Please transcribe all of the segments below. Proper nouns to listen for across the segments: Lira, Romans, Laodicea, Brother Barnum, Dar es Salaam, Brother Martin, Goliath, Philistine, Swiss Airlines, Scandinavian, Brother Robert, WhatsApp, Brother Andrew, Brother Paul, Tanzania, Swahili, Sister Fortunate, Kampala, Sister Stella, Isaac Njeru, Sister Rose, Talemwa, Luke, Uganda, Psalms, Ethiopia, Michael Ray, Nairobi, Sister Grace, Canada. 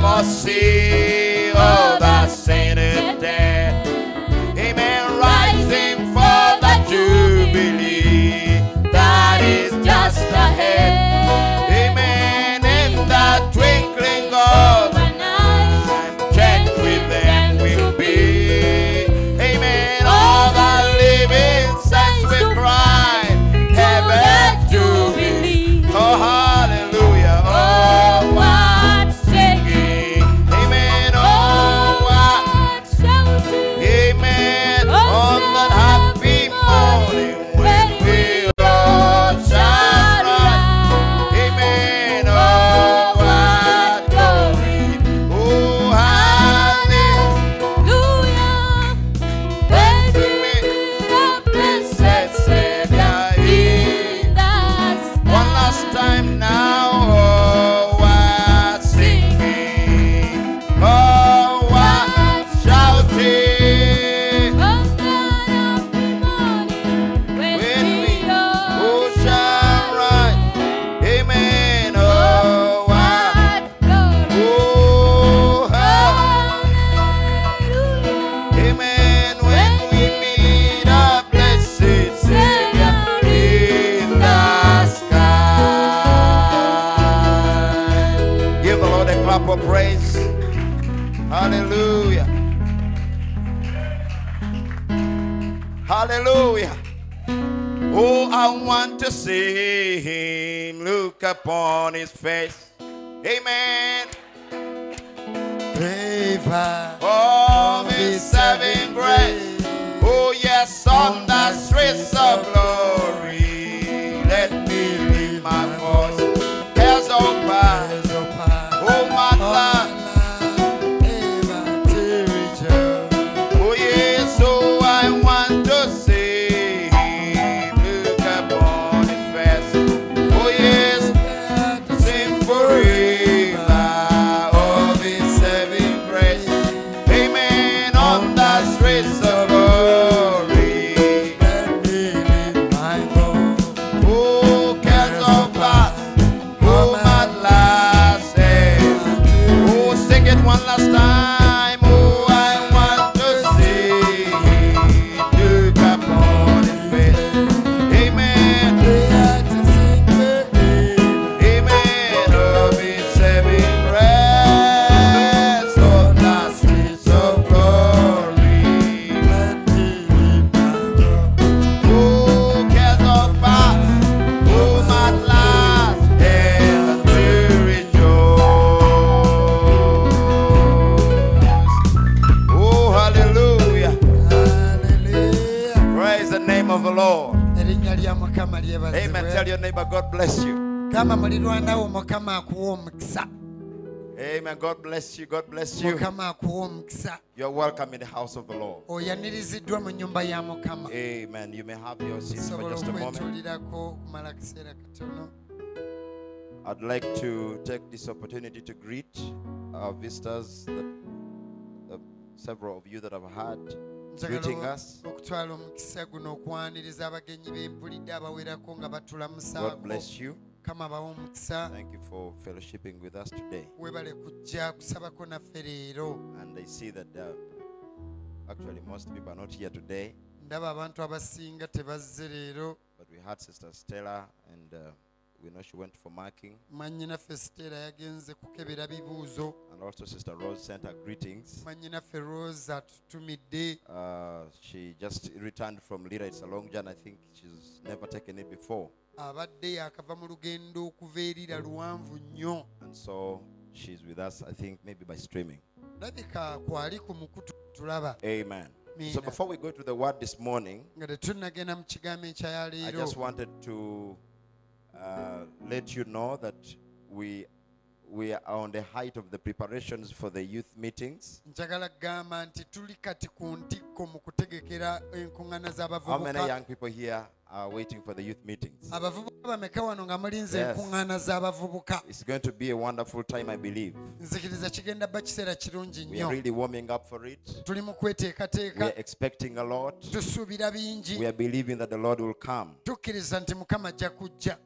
mercy of the sainted dead. Amen. Rising for the jubilee that is just ahead. Amen. In the twinkling of an eye, check with them will be. Amen. All the living saints will cry, heaven jubilee. Oh, hallelujah. Oh, what singing. Amen. Oh, what shouting. Amen. On that happy morning when we all shall rise. Amen. Oh, what glory. Oh, hallelujah. Praise be the blessed Savior in the sky. One last time now. Oh, what singing. Oh, what shouting. On that happy morning when we all shall rise. Amen. Oh, what. What glory. Oh, Hallelujah. amen. When we meet our blessed Savior in the sky. Give the Lord a clap of praise. Hallelujah. Hallelujah. Oh, I want to see him look upon his face. Amen. Favor of his saving grace. Oh, yes, on the streets of glory, let me lift my voice. There's hope. Oh, my God. Oh, yes, so I want to see him look upon his face. Oh, yes, sing forever of his saving grace. Amen. On the streets of glory. Oh, cast of glass. Oh, my last day. Oh, sing it one last time. Oh, I want to see him look upon his face. Amen. Amen. Of his heavenly rest on the streets of glory. Oh, cast off past, oh, my last and to rejoice. Oh, hallelujah. Praise the name of the Lord. Amen. Tell your neighbor, God bless you. Kama mulirwana wo mukama akuwa omukisa. Amen. God bless you. God bless you. Mukama akuwa omukisa. You're welcome in the house of the Lord. Oyaniriziddwa mu nyumba ya mukama. Amen. You may have your seat for just a moment. Tulirako kumala kiseera katono. I'd like to take this opportunity to greet our visitors, several of you that have had greeting us. Okutwala omukisa guno okwaniriza abagenyi b'empulidde abawerako nga batula musango. God bless you. Kama bawo omukisa. Thank you for fellowshipping with us today. Webale kujja kusabako naffe leero. And I see that actually most people are not here today. Ndaba abantu abasinga tebazze leero. But we had Sister Stella and we know she went for marking. Mannyinaffe Stella yagenze kukebera bibuuzo. And also Sister Rose sent her greetings. Mannyinaffe Rose atutumidde. She just returned from Lira. It's a long journey. I think she's never taken it before. Abadde yakava mu lugendo okuva erira luwanvu nnyo. And so she's with us, I think, maybe by streaming. Labika kwali ku mukutu tulaba. Amen. So before we go to the word this morning, I just wanted to let you know that we are on the height of the preparations for the youth meetings. How many young people here are waiting for the youth meetings. Yes. It's going to be a wonderful time, I believe. We are really warming up for it. We are expecting a lot. We are believing that the Lord will come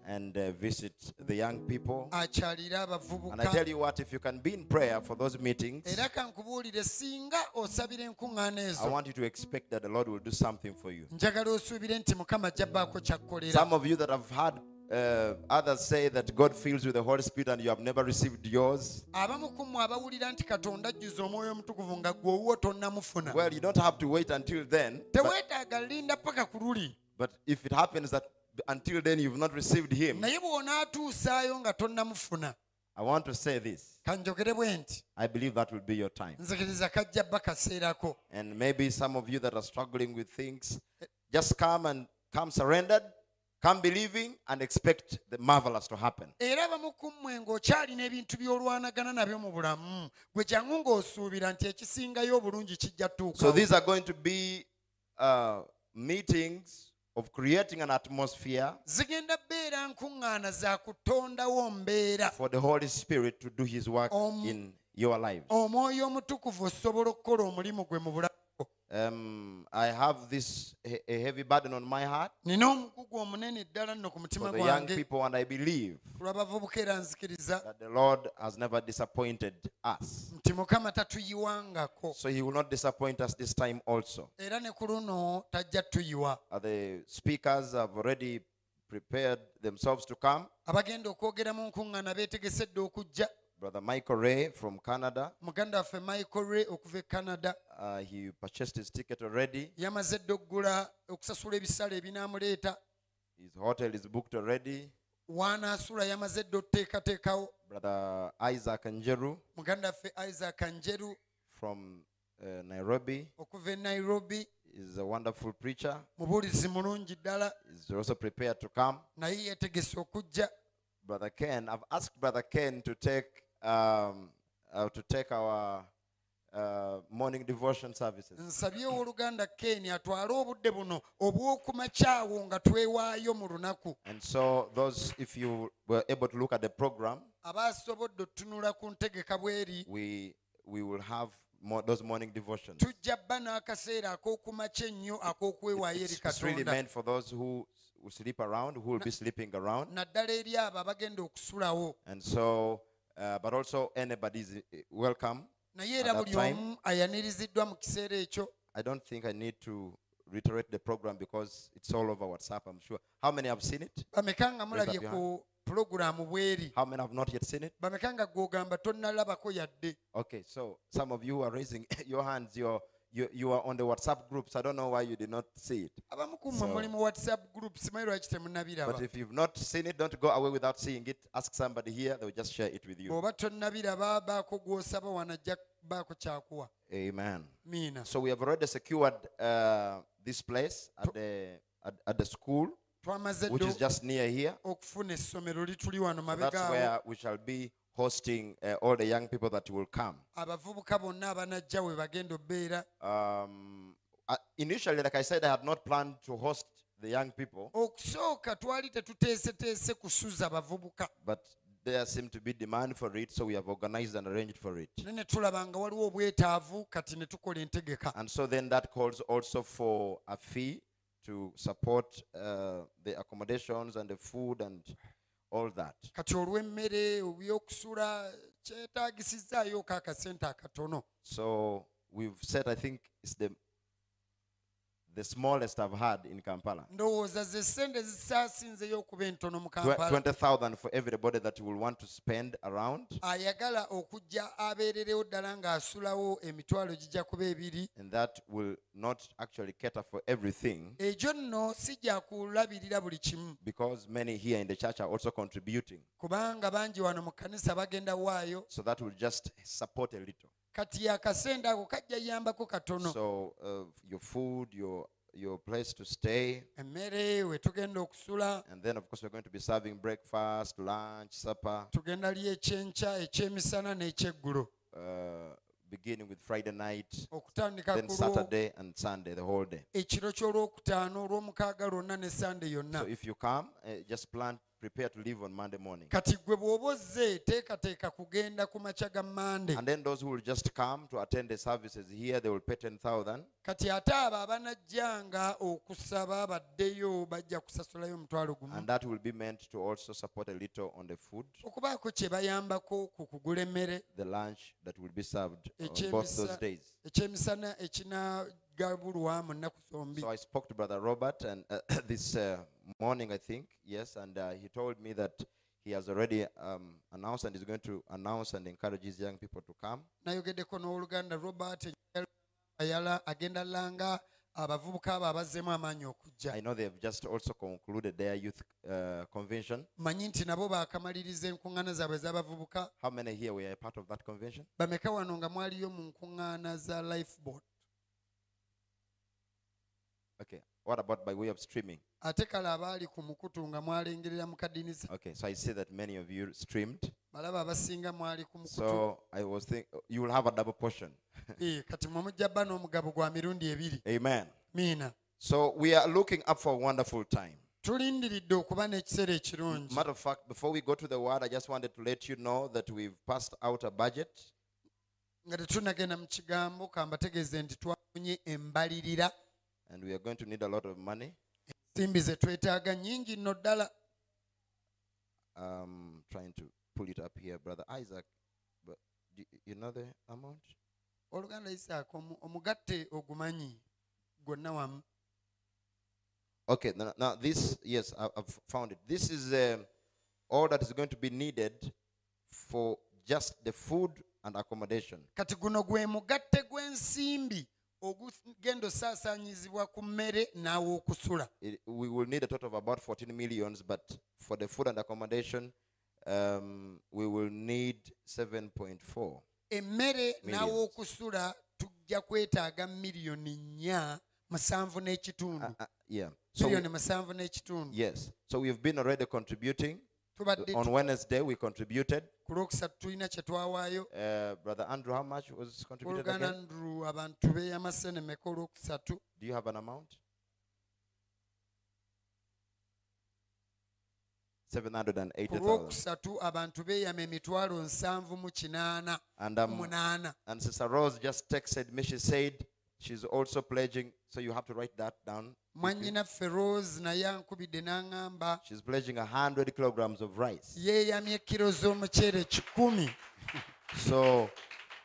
and visit the young people. And I tell you what, if you can be in prayer for those meetings, I want you to expect that the Lord will do something for you. Some of you that have had others say that God fills with the Holy Spirit and you have never received yours. Well, you don't have to wait until then. But if it happens that until then you've not received Him, I want to say this. I believe that will be your time. And maybe some of you that are struggling with things, just come and come surrendered. Come believing and expect the marvelous to happen. So these are going to be meetings of creating an atmosphere for the Holy Spirit to do His work in your lives. I have this a heavy burden on my heart for the young people, and I believe that the Lord has never disappointed us. So He will not disappoint us this time also. The speakers have already prepared themselves to come. Brother Michael Ray from Canada. He purchased his ticket already. His hotel is booked already. Brother Isaac Njeru from Nairobi. He's a wonderful preacher. He's also prepared to come. Brother Ken, I've asked Brother Ken to take our morning devotion services. And so those, if you were able to look at the program, we will have those morning devotions. It's really meant for those who sleep around, who will be sleeping around. And so, but also anybody is welcome at that time. I don't think I need to reiterate the program because it's all over WhatsApp, I'm sure. How many have seen it? How many have not yet seen it? Okay, so some of you are raising your hands, you are on the WhatsApp groups. I don't know why you did not see it. So, but if you've not seen it, don't go away without seeing it. Ask somebody here, they'll just share it with you. Amen. So we have already secured this place at the school, which is just near here. So that's where we shall be hosting all the young people that will come. Initially, like I said, I had not planned to host the young people. But there seemed to be demand for it, so we have organized and arranged for it. And so then that calls also for a fee to support the accommodations and the food and all that. So we've said, I think it's the smallest I've had in Kampala. 20,000 for everybody that you will want to spend around. And that will not actually cater for everything, because many here in the church are also contributing. So that will just support a little. So your food, your place to stay, and then of course we're going to be serving breakfast, lunch, supper, beginning with Friday night, then Saturday and Sunday, the whole day. So if you come, just plan, prepare to leave on Monday morning. And then those who will just come to attend the services here, they will pay 10,000. And that will be meant to also support a little on the food, the lunch that will be served on both those days. So I spoke to Brother Robert and this morning, I think, yes, and he told me that he has already announced and is going to announce and encourage his young people to come. I know they have just also concluded their youth convention. How many here were a part of that convention? Okay. What about by way of streaming? Okay, so I see that many of you streamed. So I was thinking you will have a double portion. Amen. So we are looking up for a wonderful time. Matter of fact, before we go to the word, I just wanted to let you know that we've passed out a budget. And we are going to need a lot of money. Trying to pull it up here, Brother Isaac. But do you know the amount? Okay, now this, yes, I've found it. This is all that is going to be needed for just the food and accommodation. We will need a total of about 14 million, but for the food and accommodation, we will need 7.4 million. Yeah. So we've been already contributing. On Wednesday, we contributed. Brother Andrew, how much was contributed again? Do you have an amount? 780,000. And Sister Rose just texted me. She said she's also pledging, so you have to write that down. She's pledging 100 kilograms of rice. So,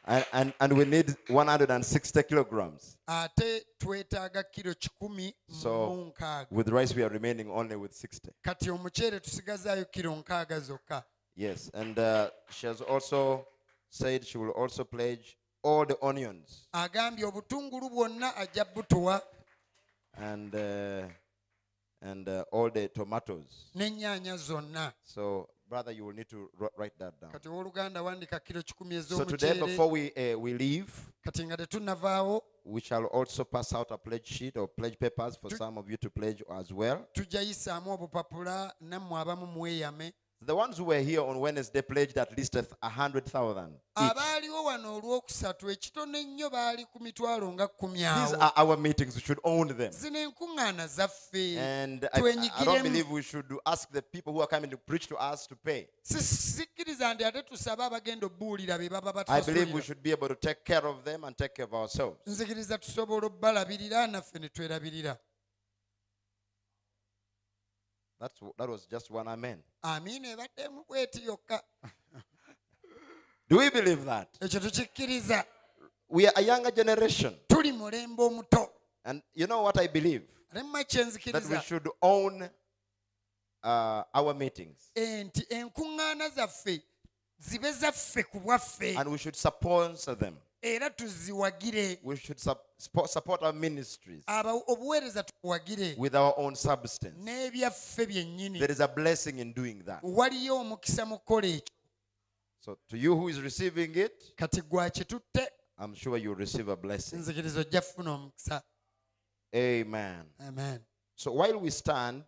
and we need 160 kilograms. So, with rice we are remaining only with 60. Yes, and she has also said she will also pledge all the onions. And all the tomatoes. So, brother, you will need to write that down. So today, before we leave, we shall also pass out a pledge sheet or pledge papers for some of you to pledge as well. The ones who were here on Wednesday pledged at least 100,000. These are our meetings. We should own them. And I don't believe we should ask the people who are coming to preach to us to pay. I believe we should be able to take care of them and take care of ourselves. That was just one amen. Do we believe that? We are a younger generation. And you know what I believe? That we should own our meetings. And we should sponsor them. We should support our ministries with our own substance. There is a blessing in doing that. So to you who is receiving it, I'm sure you'll receive a blessing. Amen. Amen. So while we stand,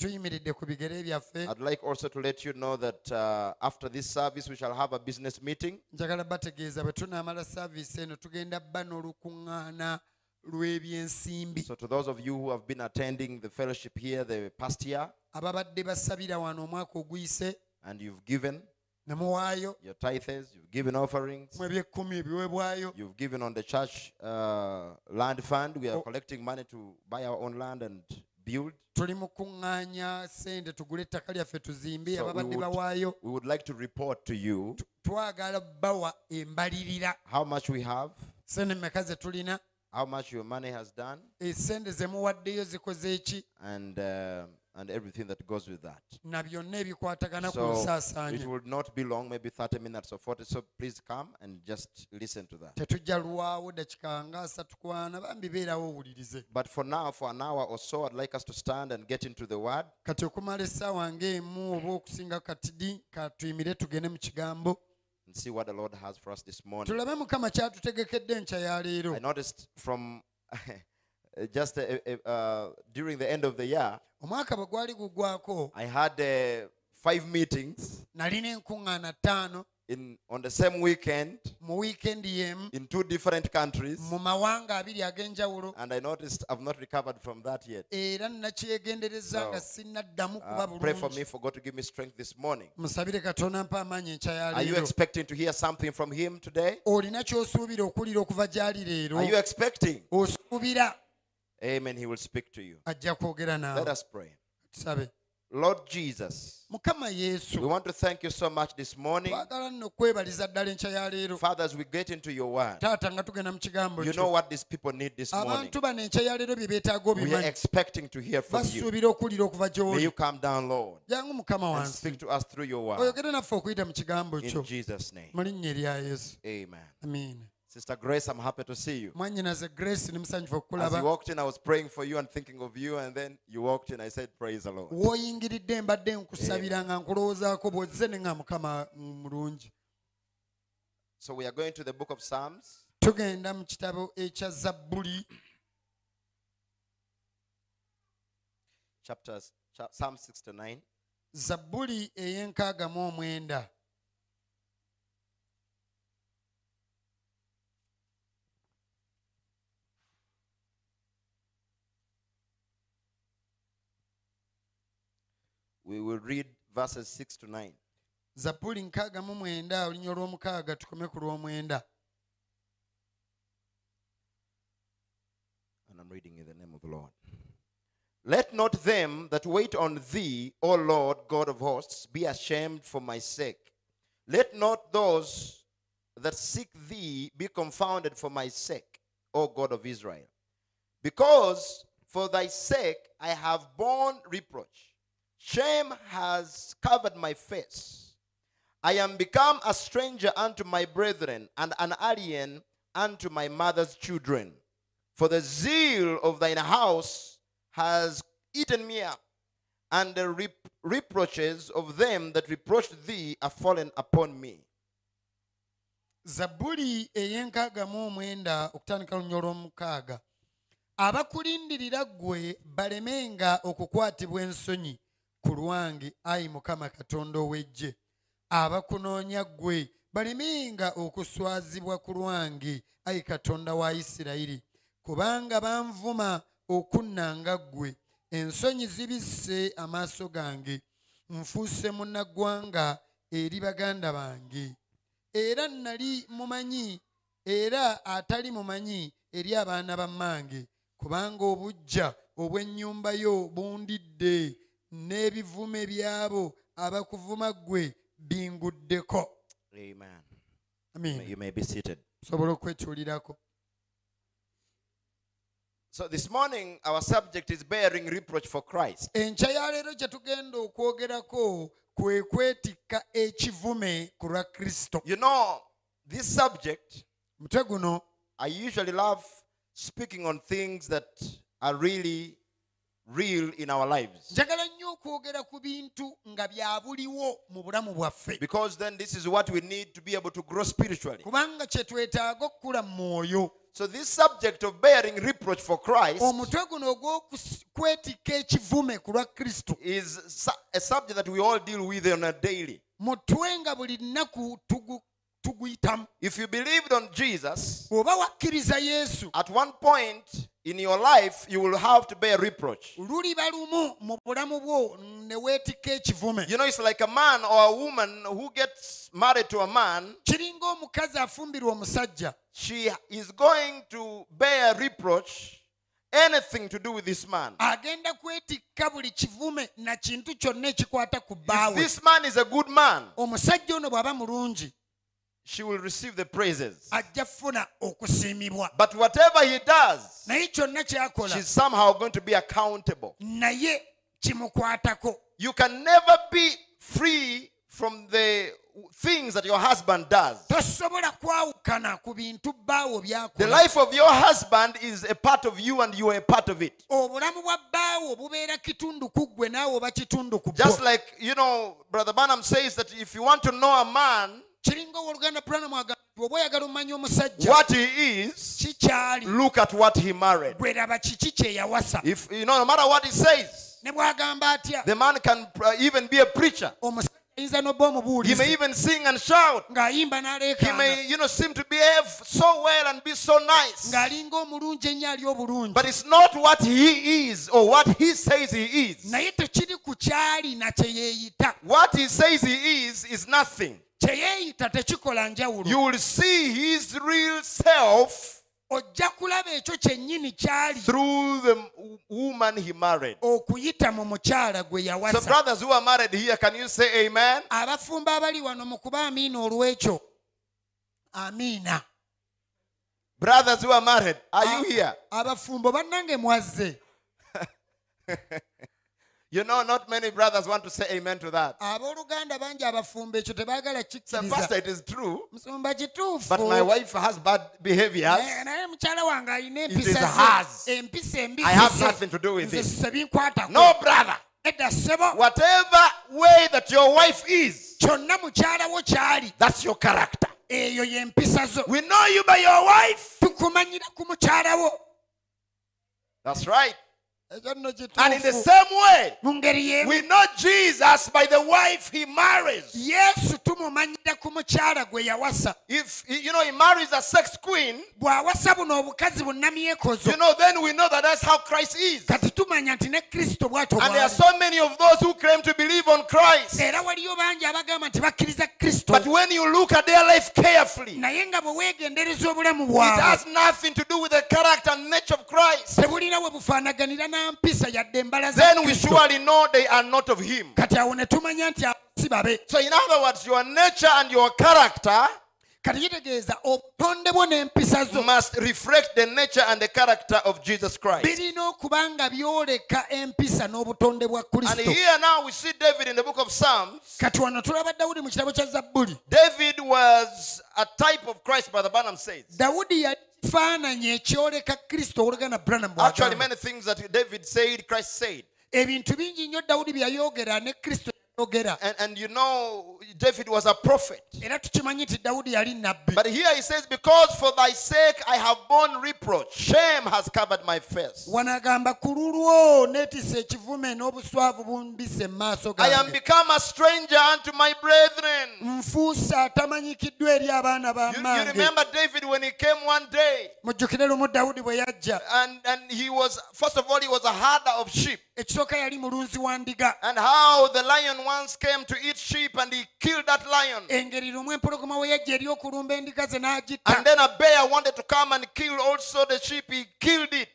I'd like also to let you know that after this service we shall have a business meeting. So to those of you who have been attending the fellowship here the past year, and you've given your tithes, you've given offerings, you've given on the church land fund. We are collecting money to buy our own land and build. So we would like to report to you how much we have, how much your money has done, and everything that goes with that. So it will not be long, maybe 30 minutes or 40, so please come and just listen to that. But for now, for an hour or so, I'd like us to stand and get into the Word. And see what the Lord has for us this morning. I noticed from... just during the end of the year, I had 5 meetings on the same weekend in 2 different countries, and I noticed I've not recovered from that yet. So, pray for me for God to give me strength this morning. Are you expecting to hear something from Him today? Are you expecting? Amen. He will speak to you. Let us pray. Lord Jesus, we want to thank you so much this morning. Father, as we get into your word, you know what these people need this morning. We are expecting to hear from you. May you come down, Lord, and speak to us through your word. In Jesus' name. Amen. Amen. Sister Grace, I'm happy to see you. As you walked in, I was praying for you and thinking of you, and then you walked in, I said, praise the Lord. Amen. So we are going to the book of Psalms. Psalm 69. We will read verses 6 to 9. And I'm reading in the name of the Lord. Let not them that wait on thee, O Lord God of hosts, be ashamed for my sake. Let not those that seek thee be confounded for my sake, O God of Israel. Because for thy sake I have borne reproach. Shame has covered my face. I am become a stranger unto my brethren, and an alien unto my mother's children. For the zeal of thine house has eaten me up, and the reproaches of them that reproached thee are fallen upon me. Zaburi eyenkaga mu mwenda okutandika lunyoro mukaga. Abakulindirira gwe balemenga okukwatibwa ensonyi. Kulwangi ai mukama katondo wejje abakunoonya gwe baliminga okuswazibwa kulwangi ai katonda wa Isirayiri kubanga banvuma okunnanga gwe ensonyi zibisse amaaso gange nfuuse munnaggwanga eri baganda bange era nali mumanyi era atali mumanyi eri abaana bammange kubanga obujja obw'ennyumba yo bundidde nebivume byabo abakuvuma gwe binguddeko. Amen. Amen. You may be seated. So this morning our subject is bearing reproach for Christ. You know, this subject, I usually love speaking on things that are really real in our lives. Because then this is what we need to be able to grow spiritually. So this subject of bearing reproach for Christ is a subject that we all deal with on a daily. If you believed on Jesus, at one point in your life, you will have to bear reproach. You know, it's like a man or a woman who gets married to a man. She is going to bear reproach, anything to do with this man. If this man is a good man, she will receive the praises. But whatever he does, she's somehow going to be accountable. You can never be free from the things that your husband does. The life of your husband is a part of you and you are a part of it. Just like, you know, Brother Barnum says that if you want to know a man, what he is, look at what he married. If you know, no matter what he says, the man can even be a preacher. He may even sing and shout. He may, you know, seem to behave so well and be so nice. But it's not what he is or what he says he is. What he says he is nothing. You will see his real self through the woman he married. So brothers who are married here, can you say amen? Brothers who are married, are you here? You know, not many brothers want to say amen to that. So, Pastor, it is true. But my wife has bad behaviors. It is hers. I have nothing to do with it. No, brother. Whatever way that your wife is, that's your character. We know you by your wife. That's right. And in the same way, we know Jesus by the wife he marries. If, you know, he marries a sex queen, you know, then we know that that's how Christ is. And there are so many of those who claim to believe on Christ. But when you look at their life carefully, it has nothing to do with the character and nature of Christ. Then we surely know they are not of him. So in other words, your nature and your character must reflect the nature and the character of Jesus Christ. And here now we see David in the book of Psalms. David was a type of Christ, Brother Barnum says. Actually, many things that David said, Christ said. And you know, David was a prophet. But here he says, because for thy sake I have borne reproach, shame has covered my face. I am become a stranger unto my brethren. You remember David when he came one day. And he was, first of all, he was a herder of sheep. And how the lion once came to eat sheep and he killed that lion. And then a bear wanted to come and kill also the sheep. He killed it.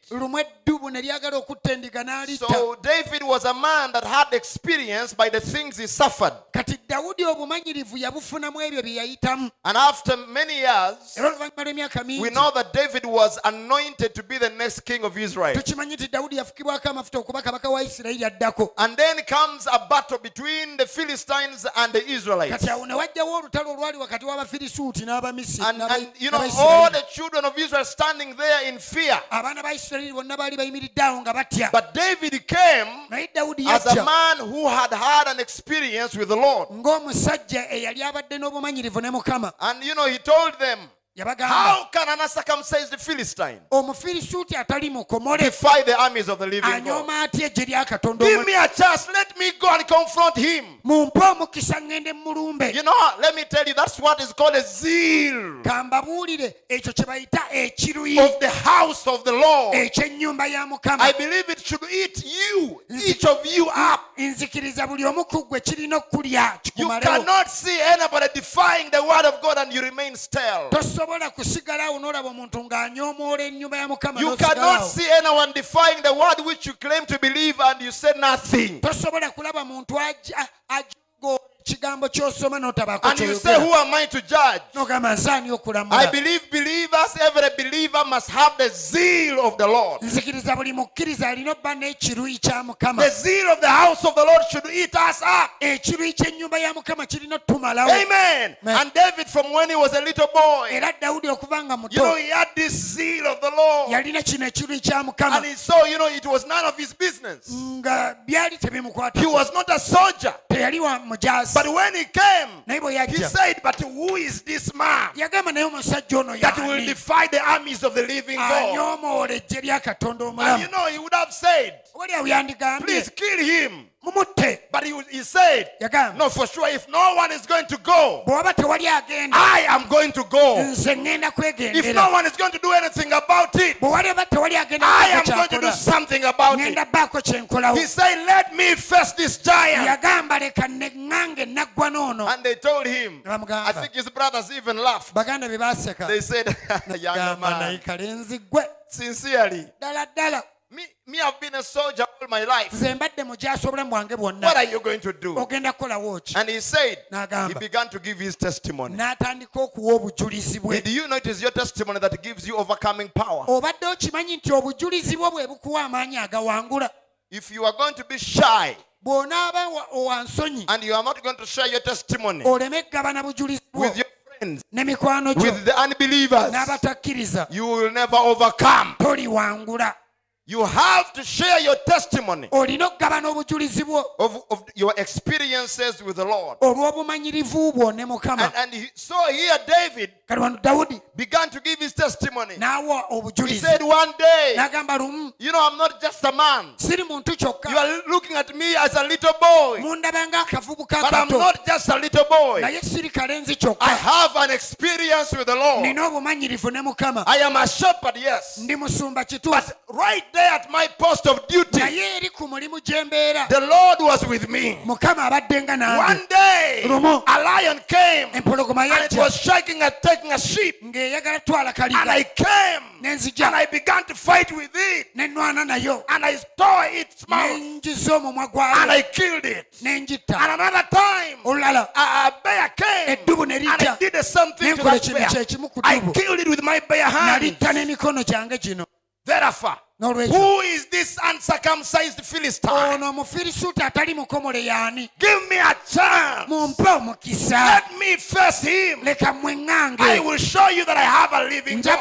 So David was a man that had experience by the things he suffered. And after many years, we know that David was anointed to be the next king of Israel. And then comes a battle between between the Philistines and the Israelites. And you know, all the children of Israel standing there in fear. But David came as a man who had had an experience with the Lord. And you know, he told them, how can an uncircumcised Philistine defy the armies of the living God? Give me a chance. Let me go and confront him. You know, let me tell you, that's what is called a zeal of the house of the Lord. I believe it should eat you, each of you up. You cannot see anybody defying the word of God and you remain still. You cannot see anyone defying the word which you claim to believe and you say nothing. And you say, who am I to judge? I believe believers, every believer must have the zeal of the Lord. The zeal of the house of the Lord should eat us up. Amen. And David, from when he was a little boy, you know, he had this zeal of the Lord. And he saw, you know, it was none of his business. He was not a soldier. But when he came, he said, but who is this man that will defy the armies of the living God? And you know, he would have said, please kill him. But he said, no, for sure, if no one is going to go, I am going to go. If no one is going to do anything about it, I am going to do something about it. He said, let me face this giant. And they told him, I think his brothers even laughed. They said, young man, sincerely, me have been a soldier all my life. What are you going to do? And he said, he began to give his testimony. Did you notice your testimony that gives you overcoming power? If you are going to be shy, and you are not going to share your testimony with your friends, with the unbelievers, you will never overcome. You have to share your testimony of your experiences with the Lord. And so here David began to give his testimony. He said one day, you know, I'm not just a man. You are looking at me as a little boy. But I'm not just a little boy. I have an experience with the Lord. I am a shepherd, yes. But right there, at my post of duty, the Lord was with me. One day, a lion came and it was shaking and taking a sheep. And I came and I began to fight with it. And I tore its mouth. And I killed it. And another time, a bear came and I did something to that bear. I killed it with my bare hands. Therefore, who is this uncircumcised Philistine? Give me a chance. Let me face him. I will show you that I have a living God.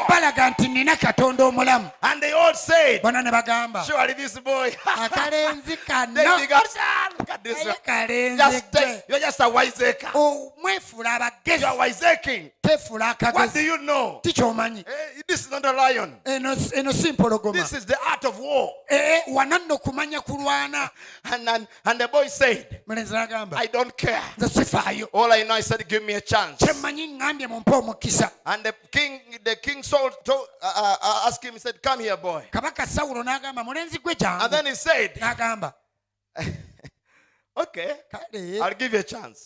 And they all said, surely this boy. You're just a wiseacre. You're wiseacring. What do you know? This is not a lion. This is the art of war. And the boy said, I don't care. All I know is that give me a chance. And the king asked him, he said, come here, boy. And then he said, okay, I'll give you a chance.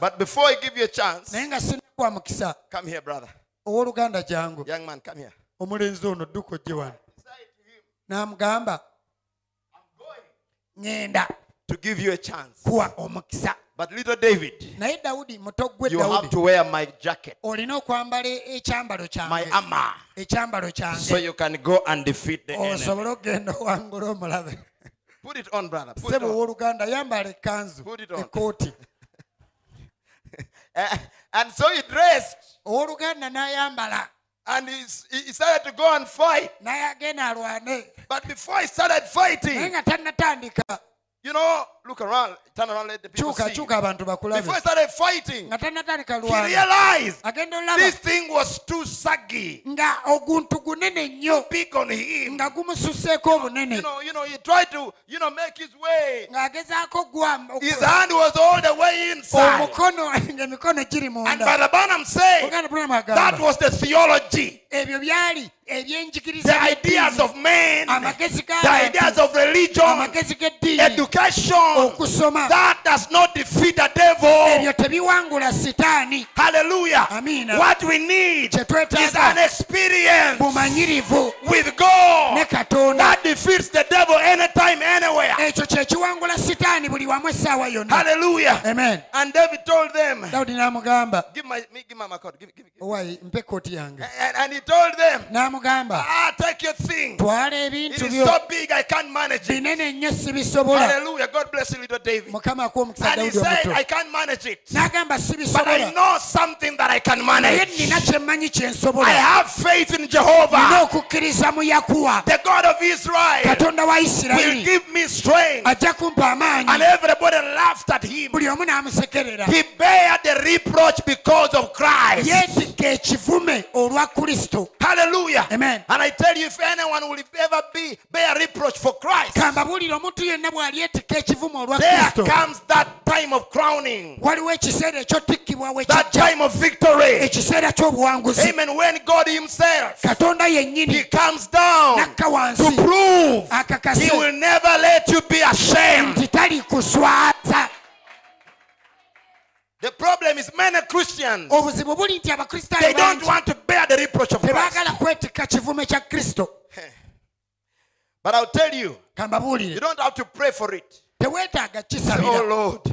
But before I give you a chance, come here, brother. Young man, come here. I'm going to give you a chance. But little David, you have to wear my jacket, my armor, so you can go and defeat the enemy. Put it on, brother. Put it on. Put it on. And so he dressed. And he started to go and fight. But before he started fighting, you know, look around, turn around, let the people see. Before he started fighting, he realized this thing was too saggy. Too big on him. You know, he tried to, make his way. His hand was all the way inside. And Brother Barnum said, that was the theology. The ideas of men, the ideas of religion, education, that does not defeat the devil. Hallelujah. Amina. What we need is an experience with God that defeats the devil anytime, anywhere. Hallelujah. Amen. And David told them, give my coat. Give. And he told them, take your thing. It is so big I can't manage it. Hallelujah. God bless you, little David. And he said, I can't manage it. But I know something that I can manage. I have faith in Jehovah, the God of Israel, will give me strength. And everybody laughed at him. He bared the reproach because of Christ. Hallelujah. Amen. And I tell you, if anyone will ever bear reproach for Christ, there comes that time of crowning, that time of victory. Amen. When God himself, he comes down to prove he will never let you be ashamed. The problem is many Christians, they don't want to bear the reproach of Christ. But I'll tell you, you don't have to pray for it. Say, oh Lord,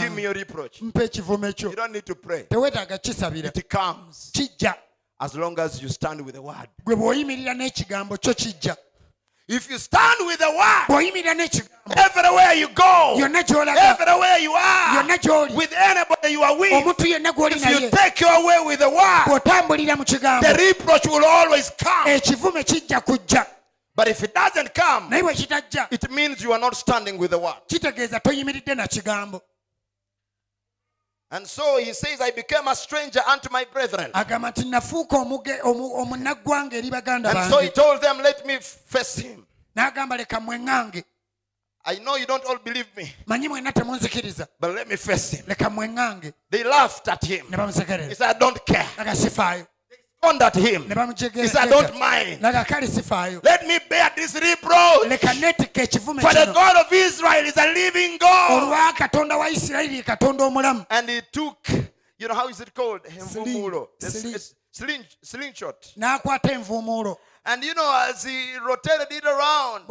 give me your reproach. You don't need to pray. It comes as long as you stand with the word. If you stand with the word, everywhere you go, everywhere you are, with anybody you are with, if you take your way with the word, the reproach will always come. But if it doesn't come, it means you are not standing with the word. And so he says, I became a stranger unto my brethren. And so he told them, let me face him. I know you don't all believe me, but let me face him. They laughed at him. He said, I don't care. At him. He said, I don't mind. Let me bear this reproach. For the God of Israel is a living God. And he took, how is it called? Slingshot. And as he rotated it around,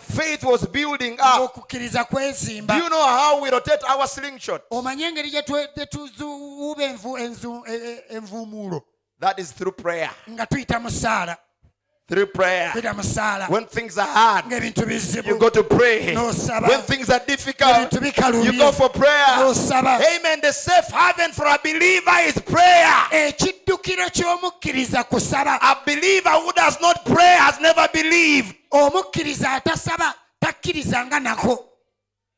faith was building up. Do you know how we rotate our slingshot? That is through prayer. Through prayer. When things are hard, you go to pray. When things are difficult, you go for prayer. Amen. The safe haven for a believer is prayer. A believer who does not pray has never believed.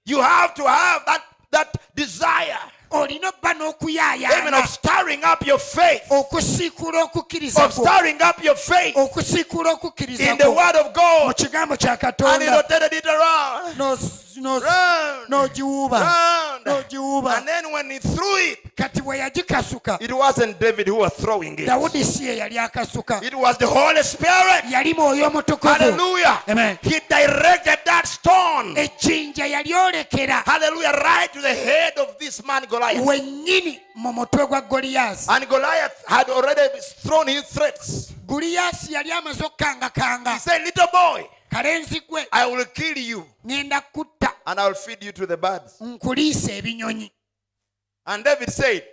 You have to have that desire. Even of stirring up your faith. Of stirring up your faith in the word of God. And he rotated it around. Round. And then when he threw it, it wasn't David who was throwing it. It was the Holy Spirit. Hallelujah. Amen. He directed that stone. Hallelujah. Right to the head of this man Goliath. And Goliath had already thrown his threats. He said, little boy, I will kill you. And I will feed you to the birds. And David said,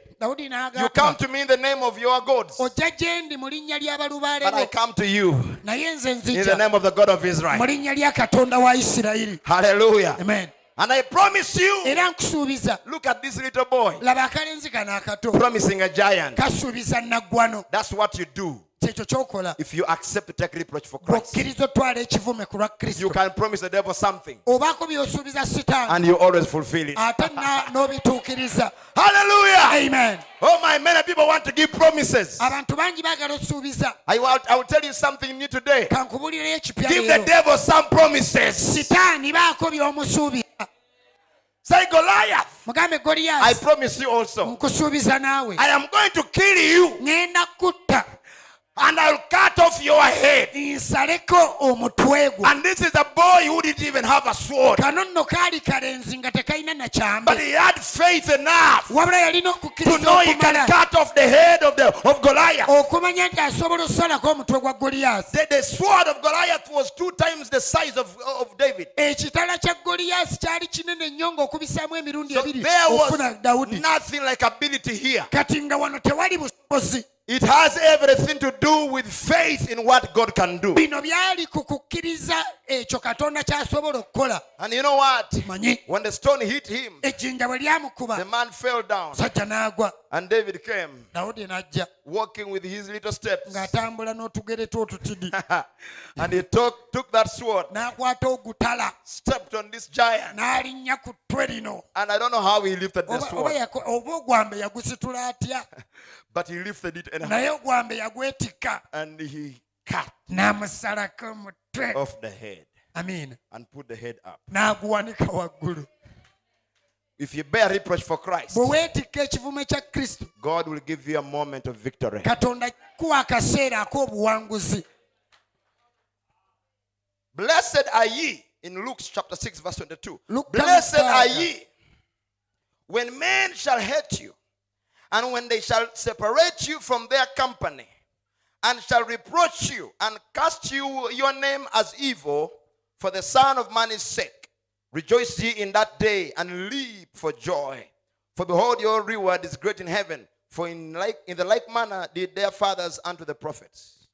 You come to me in the name of your gods, but I come to you in the name of the God of Israel. Hallelujah. Amen. And I promise you, look at this little boy promising a giant. That's what you do if you accept to take reproach for Christ. You can promise the devil something and you always fulfill it. Hallelujah. Amen. Oh my, many people want to give promises. I will tell you something new today. Give the devil some promises. Say, Goliath, I promise you also, I am going to kill you. And I will cut off your head. And this is a boy who didn't even have a sword. But he had faith enough to know he can cut off the head of Goliath. The sword of Goliath was 2 times the size of David. So there was nothing like ability here. It has everything to do with faith in what God can do. And you know what? When the stone hit him, the man fell down. And David came, walking with his little steps. And he took that sword, stepped on this giant. And I don't know how he lifted the sword. But he lifted it and he cut off the head. Amen. And put the head up. If you bear reproach for Christ, God will give you a moment of victory. Blessed are ye, in Luke chapter 6 verse 22. Blessed are ye when men shall hate you, and when they shall separate you from their company, and shall reproach you, and cast you your name as evil, for the Son of Man is sake. Rejoice ye in that day, and leap for joy. For behold, your reward is great in heaven. For in the like manner did their fathers unto the prophets.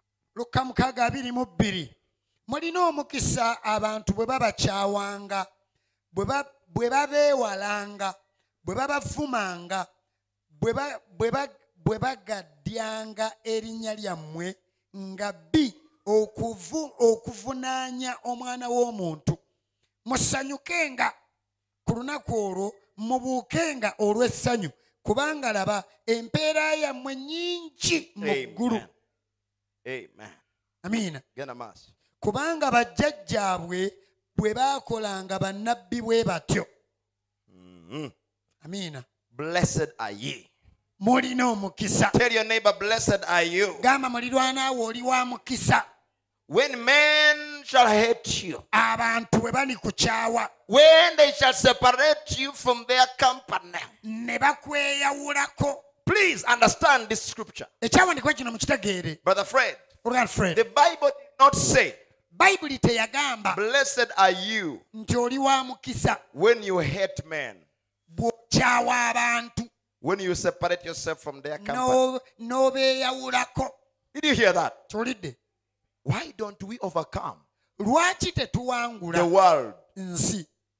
Bwebagadyanga erinnya lyammwe nga bi okuvunaanya omwana w'omuntu, musanyukenga ku lunaku olwo, mubuukenga olw'essanyu, kubanga laba empeera yammwe nnyingi mu ggulu. Amen. Amiina. Kubanga bajjajjaabwe bwe baakolanga bannabbi bwe batyo. Amiina. Blessed are ye. Tell your neighbor, blessed are you when men shall hate you, when they shall separate you from their company. Please understand this scripture. Brother Fred, the Bible did not say, blessed are you when you hate men, when you separate yourself from their company. Did you hear that? Why don't we overcome the world?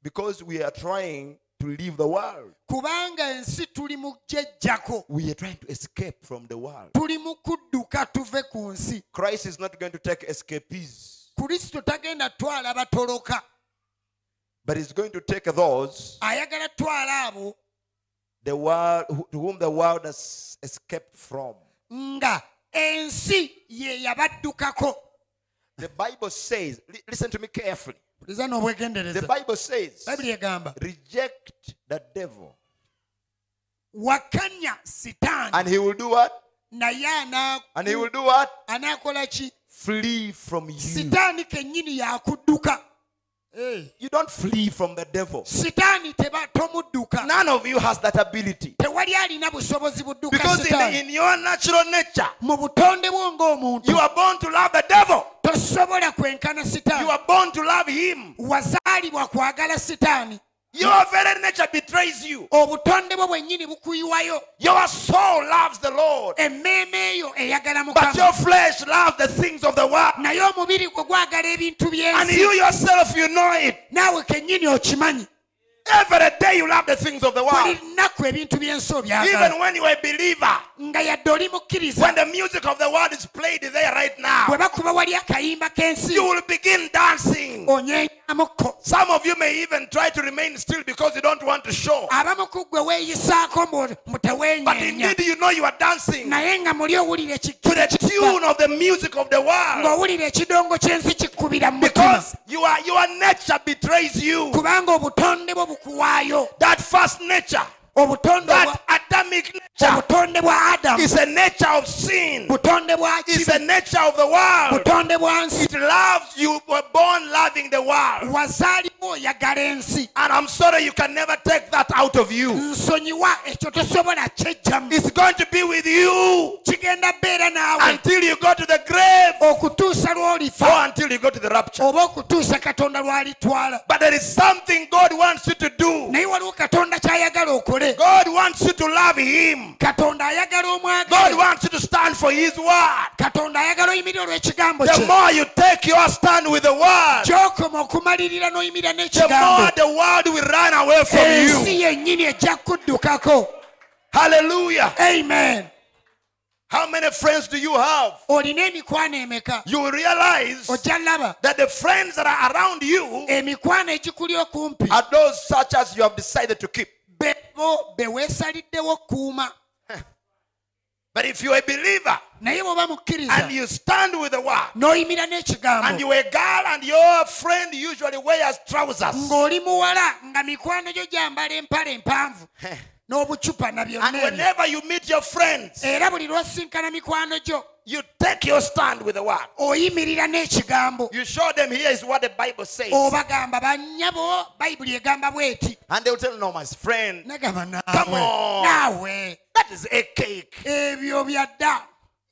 Because we are trying to leave the world. We are trying to escape from the world. Christ is not going to take escapees, but he's going to take those the world, to whom the world has escaped from. The Bible says, listen to me carefully. The Bible says, reject the devil, and he will do what? And he will do what? Flee from you. You don't flee from the devil. None of you has that ability. Because in your natural nature, you are born to love the devil. You are born to love him. Your very nature betrays you. Your soul loves the Lord, but your flesh loves the things of the world. And you yourself, you know it. Every day you love the things of the world. Even when you are a believer, when the music of the world is played there right now, you will begin dancing. Some of you may even try to remain still because you don't want to show. But indeed you know you are dancing to the tune of the music of the world, because your nature betrays you. That first nature, that Adamic nature, is a nature of sin. It's a nature of the world. It loves you. Were born loving the world. And I'm sorry, you can never take that out of you. It's going to be with you until you go to the grave, or until you go to the rapture. But there is something God wants you to do. God wants you to love him. God wants you to stand for his word. The more you take your stand with the word, the more the world will run away from you. Hallelujah. Amen. How many friends do you have? You realize that the friends that are around you are those such as you have decided to keep. But if you're a believer and you stand with the word, and you're a girl and your friend usually wears trousers, and whenever you meet your friends, you take your stand with the word. You show them, here is what the Bible says. And they will tell, no, my friend, come on, that is a cake.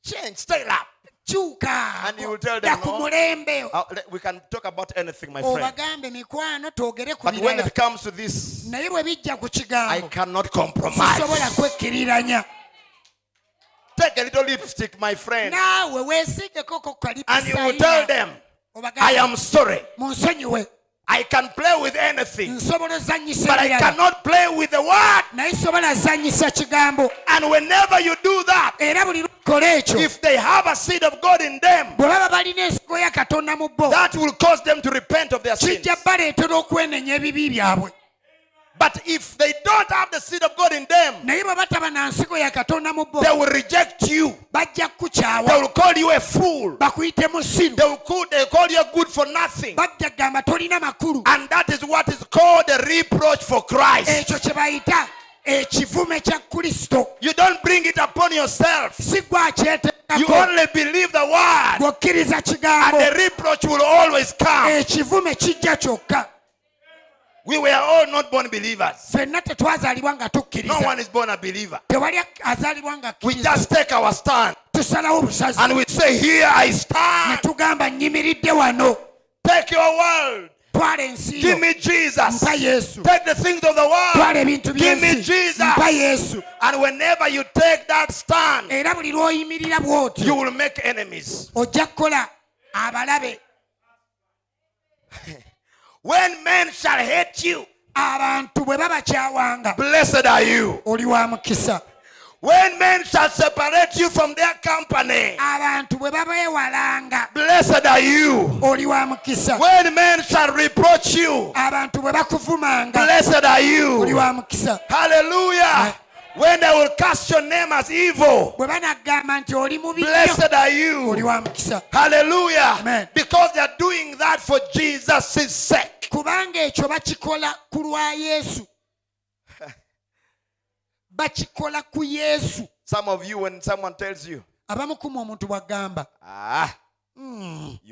Change, style up. And you will tell them, no, we can talk about anything, my friend. But when it comes to this, I cannot compromise. Take a little lipstick, my friend. And you will tell them, I am sorry. I can play with anything, but I cannot play with the word. And whenever you do that, if they have a seed of God in them, that will cause them to repent of their sins. But if they don't have the seed of God in them, they will reject you. They will call you a fool. They will call you good for nothing. And that is what is called a reproach for Christ. You don't bring it upon yourself. You only believe the word, and the reproach will always come. We were all not born believers. No one is born a believer. We just take our stand. And we say, here I stand. Take your word. Give me Jesus. Take the things of the world. Give me Jesus. And whenever you take that stand, you will make enemies. When men shall hate you, blessed are you. When men shall separate you from their company, blessed are you. When men shall reproach you, blessed are you. Hallelujah. When they will cast your name as evil, blessed are you. Hallelujah. Amen. Because they are doing that for Jesus' sake. Some of you, when someone tells you, you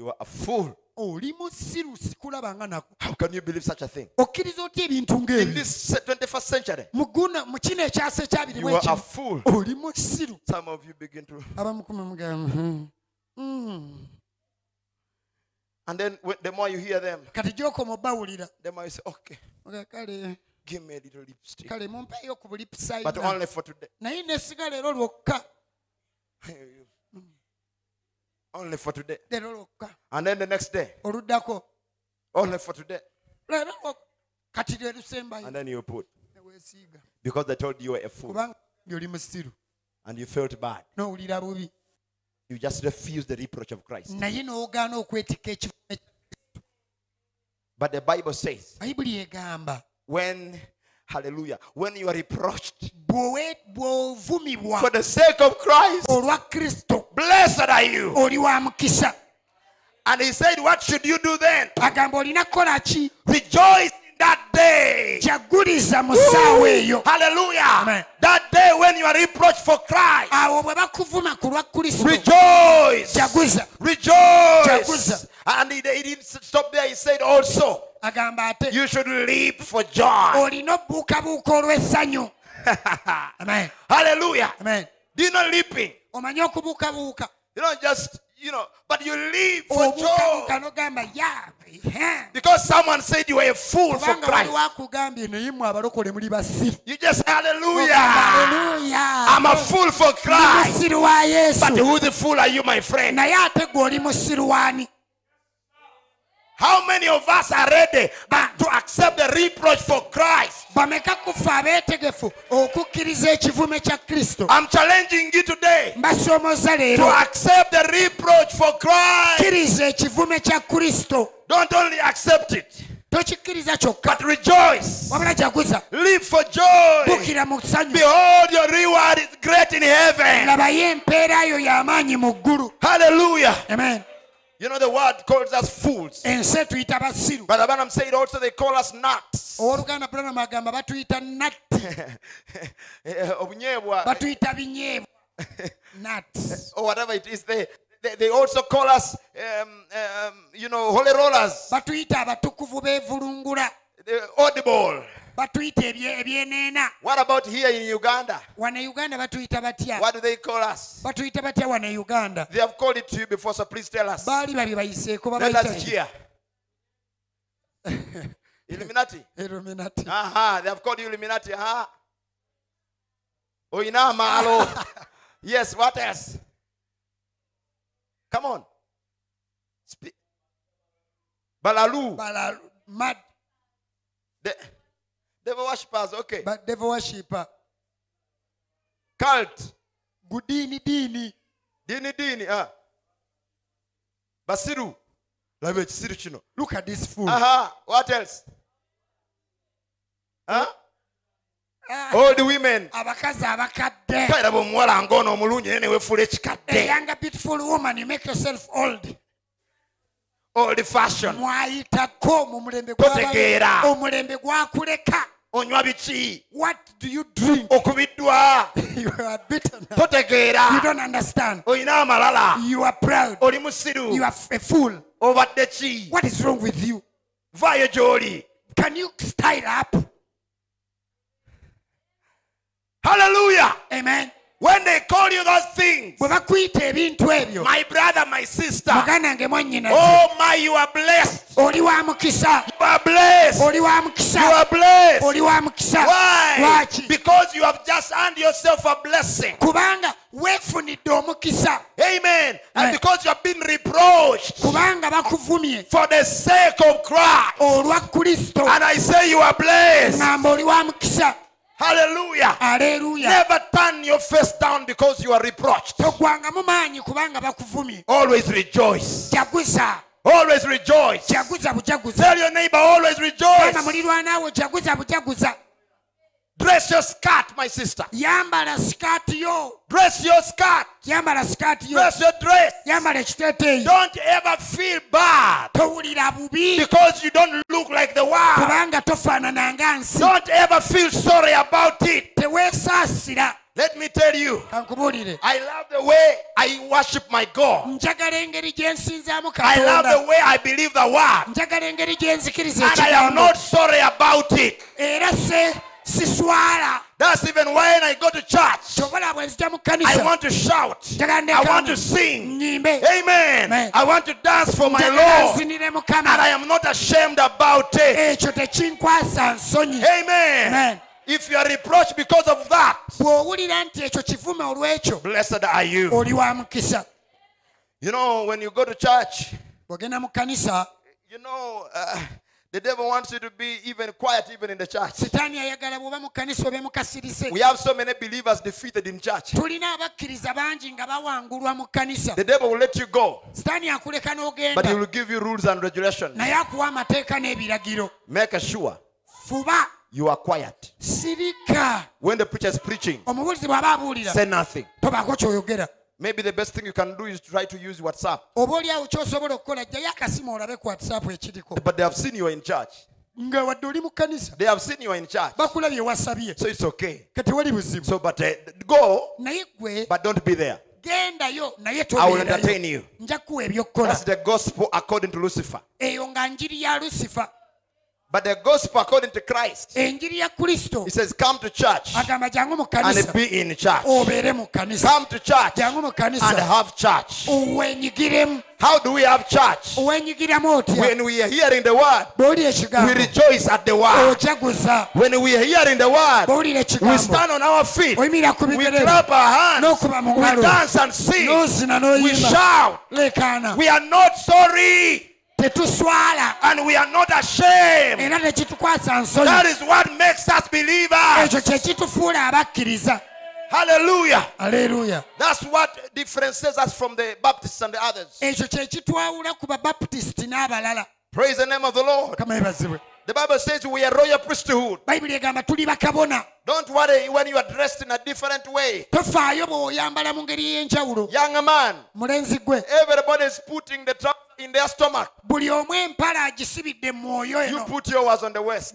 are a fool, how can you believe such a thing? In this 21st century, you are a fool. Some of you begin to... And then the more you hear them, the more you say, okay. Give me a little lipstick. But only for today. Only for today. And then the next day. Only for today. And then you put. Because they told you were a fool. And you felt bad. You just refuse the reproach of Christ. But the Bible says, when you are reproached for the sake of Christ, blessed are you. And he said, what should you do then? Rejoice in that day. Woo! Hallelujah. Amen. That day when you are reproached for Christ. Rejoice. Rejoice. And he didn't stop there. He said also, you should leap for joy. Amen. Hallelujah. Amen. Do you know leaping? You don't just, but you leap for joy. Because someone said you were a fool for Christ. You just, hallelujah. I'm a fool for Christ. But who the fool are you, my friend? How many of us are ready to accept the reproach for Christ? I'm challenging you today to accept the reproach for Christ. Don't only accept it, but rejoice. Live for joy. Behold, your reward is great in heaven. Hallelujah. Amen. You know the word calls us fools. Brother Barnum said also they call us nuts. Nuts. Or whatever it is. They also call us, holy rollers. Audible. What about here in Uganda? What do they call us? They have called it to you before, so please tell us. Let us hear. Illuminati. Illuminati. Aha, they have called you Illuminati. Aha. Oinama, hello. Yes, what else? Come on. Speak. Balalu. Balalu. Mad. Devil worshippers, okay. But devil worshipper. Cult. Gudini dini. Dini dini, Basiru. Look at this fool. Aha, what else? Huh? Old women. A younger beautiful woman, you make yourself old. Old fashioned. What do you drink? You are bitter. You don't understand. You are proud. You are a fool. What is wrong with you? Can you style up? Hallelujah. Amen. When they call you those things, my brother, my sister, oh my, you are blessed. You are blessed. You are blessed. Why? Because you have just earned yourself a blessing. Amen. And because you have been reproached for the sake of Christ. And I say you are blessed. Hallelujah. Hallelujah. Never turn your face down because you are reproached. Always rejoice. Always rejoice. Tell your neighbor, always rejoice. Dress your skirt, my sister. Dress your skirt. Dress your dress. Don't ever feel bad because you don't look like the world. Don't ever feel sorry about it. Let me tell you, I love the way I worship my God. I love the way I believe the word. And I am not sorry about it. That's even when I go to church. I want to shout. I want to sing. Amen. I want to dance for my Lord. And I am not ashamed about it. Amen. If you are reproached because of that, blessed are you. You know, when you go to church, you know, the devil wants you to be even quiet, even in the church. We have so many believers defeated in church. The devil will let you go, but he will give you rules and regulations. Make sure you are quiet. When the preacher is preaching, say nothing. Maybe the best thing you can do is try to use WhatsApp. But they have seen you in church. They have seen you in church. So it's okay. So but go, but don't be there. I will entertain you. That's the gospel according to Lucifer. But the gospel according to Christ, he says, come to church and be in church. Come to church and have church. How do we have church? When we are hearing the word, we rejoice at the word. When we are hearing the word, we stand on our feet. We clap our hands. We dance and sing. We shout. We are not sorry. And we are not ashamed. That is what makes us believers. Hallelujah. Hallelujah. That's what differentiates us from the Baptists and the others. Praise the name of the Lord. The Bible says we are royal priesthood. Don't worry when you are dressed in a different way. Young man, everybody is putting the trap in their stomach. You put yours on the waist.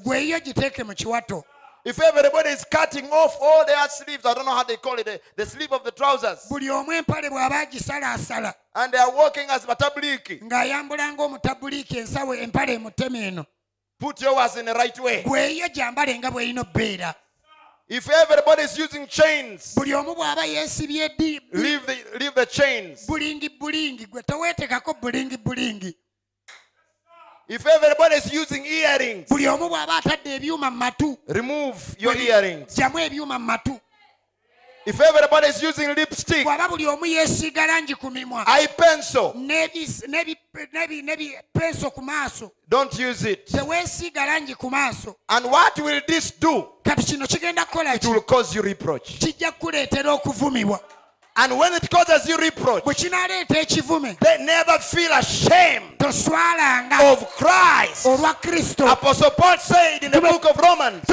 If everybody is cutting off all their sleeves, I don't know how they call it, the sleeve of the trousers, and they are walking as matabliki, put yours in the right way. If everybody is using chains, leave the chains. If everybody is using earrings, remove your earrings. If everybody is using lipstick, eye pencil, don't use it. And what will this do? It will cause you reproach. And when it causes you reproach, they never feel ashamed of Christ. Apostle Paul said in the book of Romans,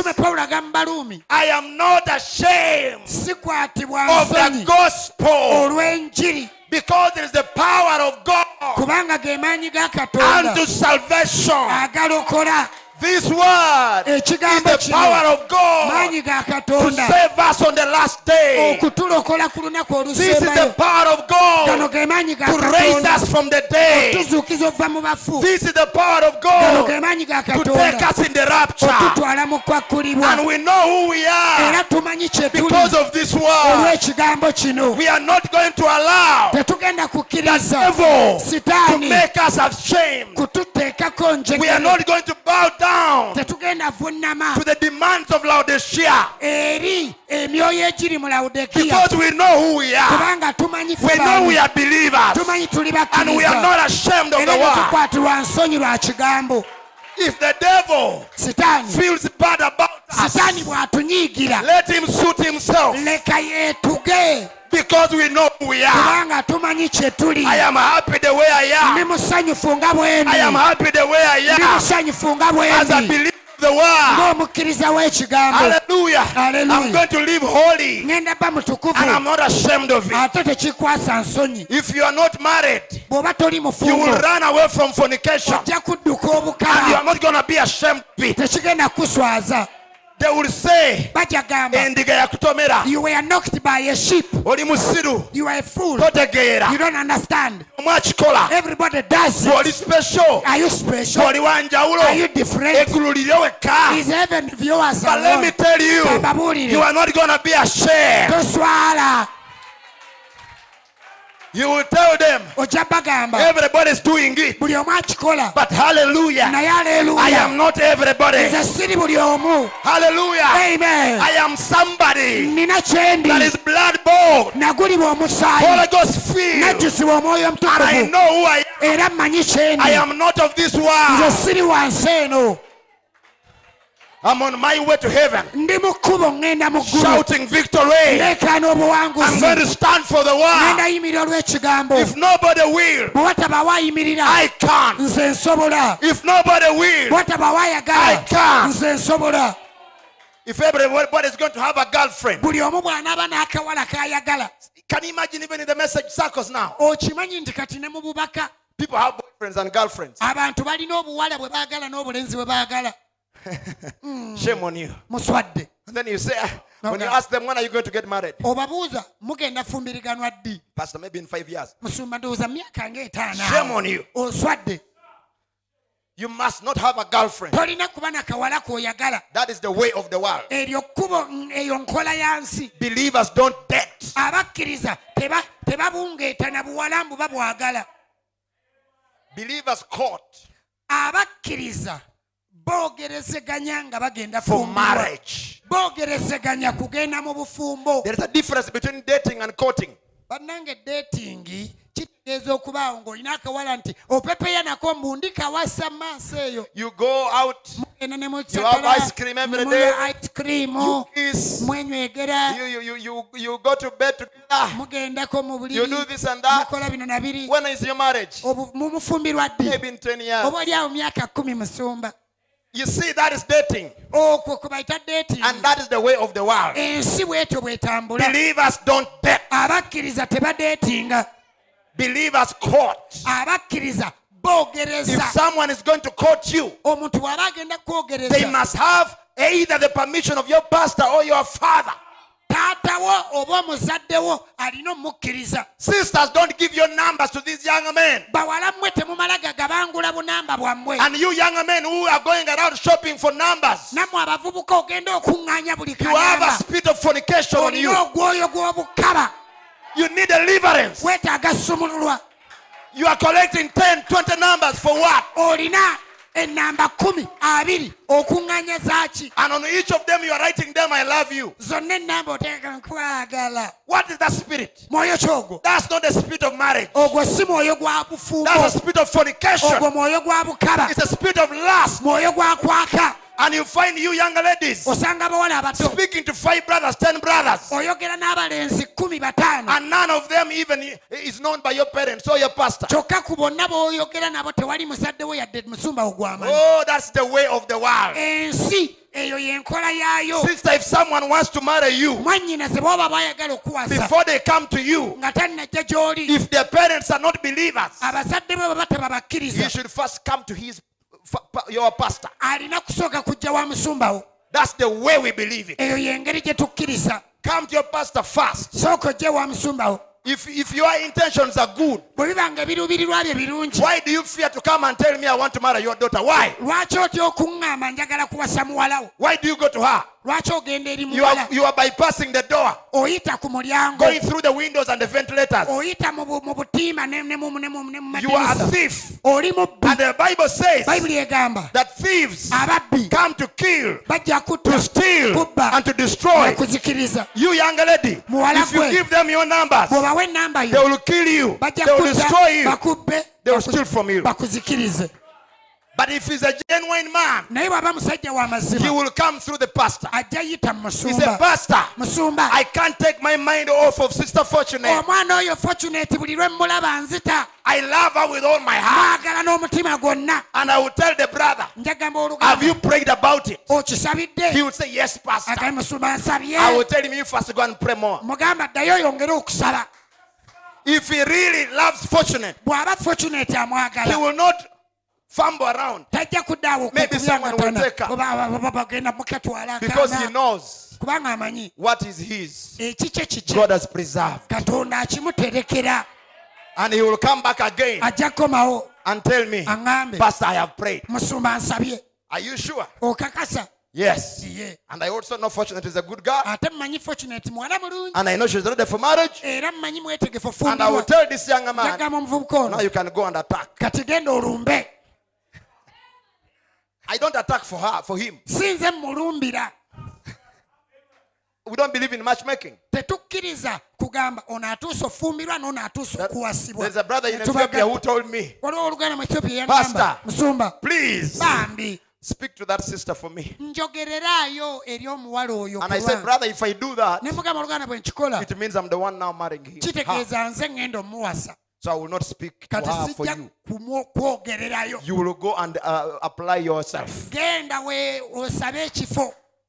I am not ashamed of the gospel, because it is the power of God unto salvation. This word is the power of God to save us on the last day. This is the power of God to raise us from the dead. This is the power of God to take us in the rapture. And we know who we are because of this word. We are not going to allow the devil to make us ashamed. We are not going to bow down to the demands of Laodicea, because we know who we are. We know we are believers, and we are not ashamed of the word. If the devil feels bad about us, let him suit himself, because we know who we are. I am happy the way I am. I am happy the way I am. As I believe the word. Hallelujah. Hallelujah. I'm going to live holy. And I'm not ashamed of it. If you are not married, you will run away from fornication. And you are not going to be ashamed of it. They will say, you were knocked by a sheep. You are a fool. You don't understand. Everybody does it. Are you special? Are you different? Is heaven viewers? But let me tell you, you are not going to be ashamed. You will tell them, everybody's doing it. But hallelujah, I am not everybody. Hallelujah, amen. I am somebody that is blood-born, Holy Ghost filled. And I know who I am. I am not of this world. I'm on my way to heaven, shouting victory. I'm going to stand for the world. If nobody will, I can. If nobody will, I can. If everybody is going to have a girlfriend, can you imagine even in the message circles now? People have boyfriends and girlfriends. Shame on you. And then you say, when you ask them, when are you going to get married? Pastor, maybe in 5 years. Shame on you. You must not have a girlfriend. That is the way of the world. Believers don't date. Believers caught for marriage. There's a difference between dating and courting. You go out, you have ice cream every day, you kiss, you go to bed together, you do this and that. When is your marriage? Maybe in 10 years. You see, that is dating. And that is the way of the world. Believers don't date. Believers court. If someone is going to court you, they must have either the permission of your pastor or your father. Sisters, don't give your numbers to these young men. And you young men who are going around shopping for numbers, you have a spirit of fornication on you. You need deliverance. You are collecting 10, 20 numbers for what? And on each of them you are writing them, I love you. What is that spirit? That's not the spirit of marriage. That's the spirit of fornication. It's the spirit of lust. And you find you young ladies speaking to 5 brothers, 10 brothers. And none of them even is known by your parents or your pastor. Oh, that's the way of the world. Sister, if someone wants to marry you, before they come to you, if their parents are not believers, you should first come to his your pastor. That's the way we believe it. Come to your pastor first. If your intentions are good, why do you fear to come and tell me I want to marry your daughter? Why? Why do you go to her? You are bypassing the door, going through the windows and the ventilators. You are a thief. And the Bible says that thieves come to kill, to steal, and to destroy. You young lady, if you give them your numbers, they will kill you, they will destroy you, they will steal from you. But if he's a genuine man, he will come through the pastor. He said, pastor, I can't take my mind off of Sister Fortunate. I love her with all my heart. And I will tell the brother, have you prayed about it? He would say, yes, pastor. I will tell him, you first go and pray more. If he really loves Fortunate, he will not fumble around. Maybe someone will take her. Because he knows what is his. God has preserved. And he will come back again and tell me, Pastor, I have prayed. Are you sure? Yes. And I also know Fortunate is a good girl. And I know she's ready for marriage. And I will tell this young man, now you can go and attack. I don't attack for her, for him. We don't believe in matchmaking. There's a brother in Ethiopia who told me, Pastor, please speak to that sister for me. And I said, brother, if I do that, it means I'm the one now marrying him. Her. So I will not speak to her for you. You will go and apply yourself.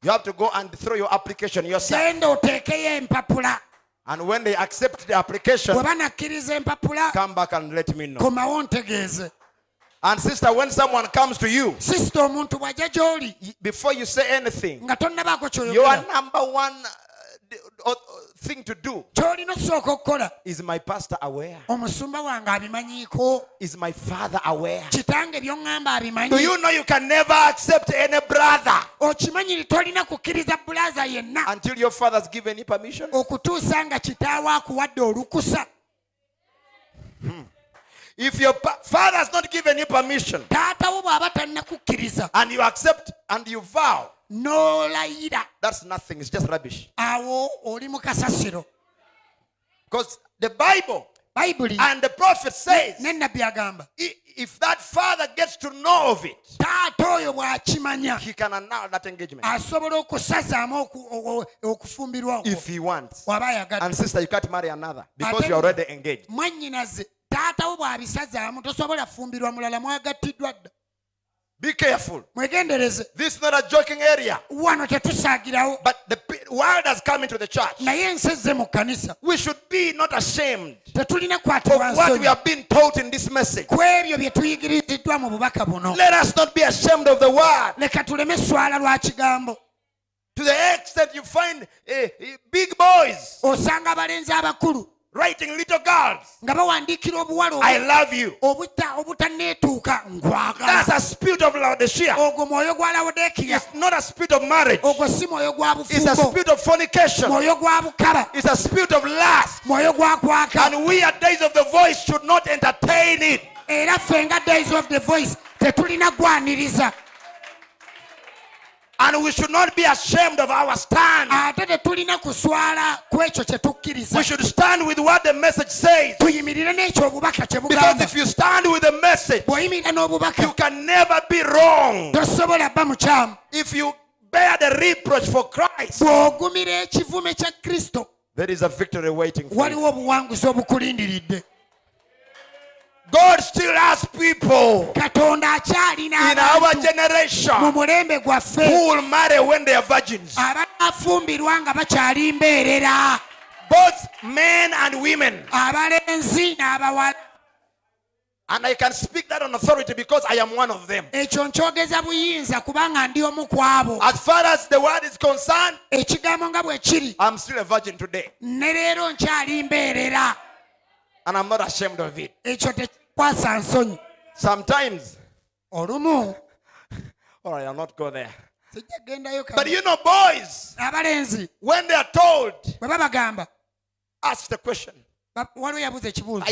You have to go and throw your application yourself. And when they accept the application, come back and let me know. And sister, when someone comes to you, before you say anything, your number one thing to do is, my pastor aware? Is my father aware? Do you know you can never accept any brother until your father has given you permission? If your father has not given you permission and you accept and you vow, no, that's nothing. It's just rubbish. Because the Bible and the prophet says, if that father gets to know of it, he can annul that engagement if he wants. And sister, you can't marry another because you are already engaged. Be careful. This is not a joking area. But the world has come into the church. We should be not ashamed of what we have been taught in this message. Let us not be ashamed of the word. To the extent you find big boys writing little girls, I love you. That's a spirit of Laodicea. It's not a spirit of marriage. It's a spirit of fornication. It's a spirit of lust. And we at Days of the Voice should not entertain it. Days of the Voice. And we should not be ashamed of our stand. We should stand with what the message says. Because if you stand with the message, you can never be wrong. If you bear the reproach for Christ, there is a victory waiting for you. God still has people in our generation who will marry when they are virgins. Both men and women. And I can speak that on authority because I am one of them. As far as the word is concerned, I'm still a virgin today. And I'm not ashamed of it. Sometimes, all right, I'll not go there. But you know, boys, when they are told, ask the question, are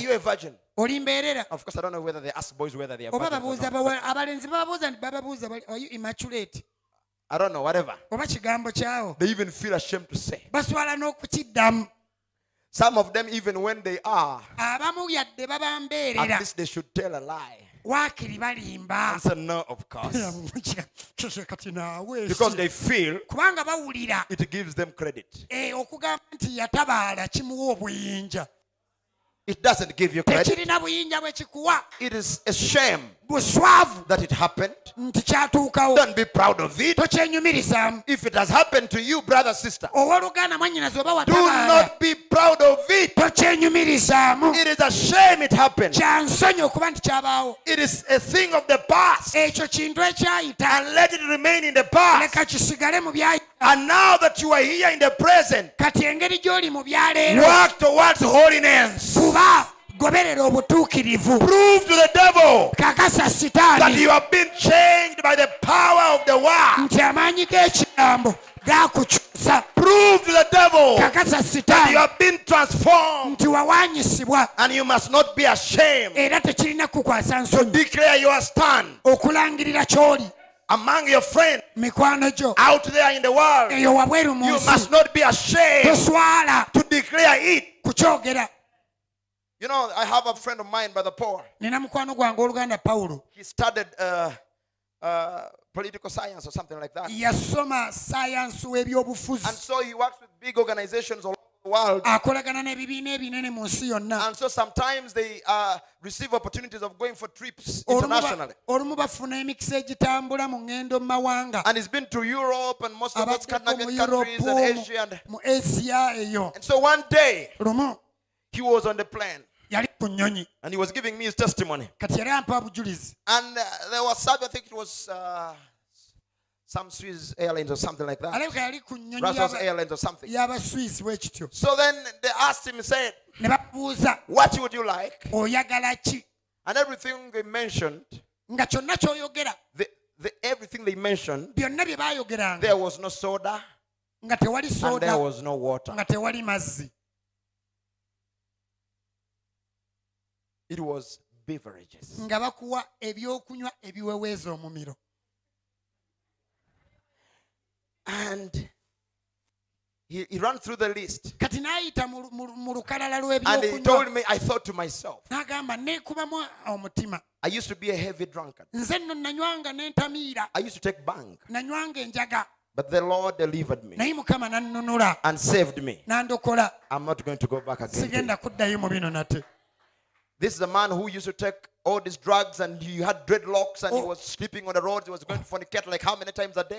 you a virgin? Of course, I don't know whether they ask boys whether they are virgins or not. Are you immaculate? I don't know, whatever. They even feel ashamed to say. Some of them, even when they are, at least they should tell a lie. Answer no, of course. Because they feel it gives them credit. It doesn't give you credit. It is a shame that it happened. Don't be proud of it. If it has happened to you, brother, sister, do not be proud of it. It is a shame it happened. It is a thing of the past. And let it remain in the past. And now that you are here in the present, work towards holiness. Prove to the devil that you have been changed by the power of the word. Prove to the devil that you have been transformed, and you must not be ashamed. Declare your stand among your friends out there in the world. You must not be ashamed to declare it. You know, I have a friend of mine, Brother Paul. He studied political science or something like that. And so he works with big organizations all over the world. And so sometimes they receive opportunities of going for trips internationally. And he's been to Europe and most of those Scandinavian countries and Asia. And so one day, he was on the plane, and he was giving me his testimony. And there was, I think it was some Swiss Airlines or something like that. Brussels Airlines or something. So then they asked him, said, what would you like? And everything they mentioned, everything they mentioned, there was no soda, and there was no water. It was beverages. And he ran through the list. And he told me, I thought to myself, I used to be a heavy drunkard. I used to take bang. But the Lord delivered me and saved me. I'm not going to go back again. This is a man who used to take all these drugs, and he had dreadlocks, and he was sleeping on the road. He was going to fornicate like how many times a day?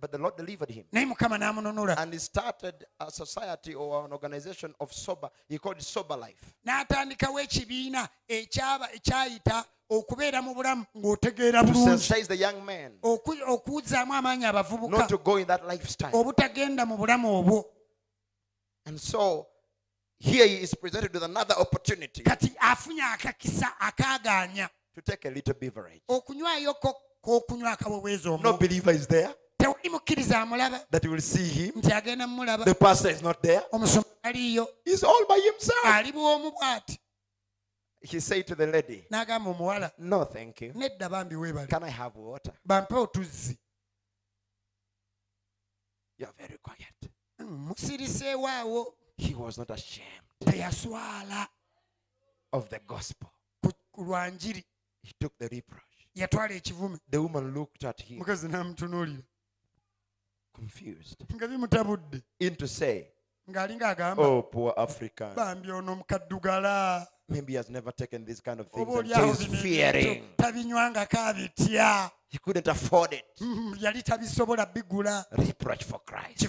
But the Lord delivered him. And he started a society or an organization of sober. He called it Sober Life. To sensitize the young man not to go in that lifestyle. And so here he is presented with another opportunity to take a little beverage. No believer is there that you will see him. The pastor is not there. He's all by himself. He said to the lady, no, thank you. Can I have water? You are very quiet. He was not ashamed of the gospel. He took the reproach. The woman looked at him, confused, into say, oh, poor African. Maybe he has never taken this kind of thing. He's fearing. He couldn't afford it. Reproach for Christ.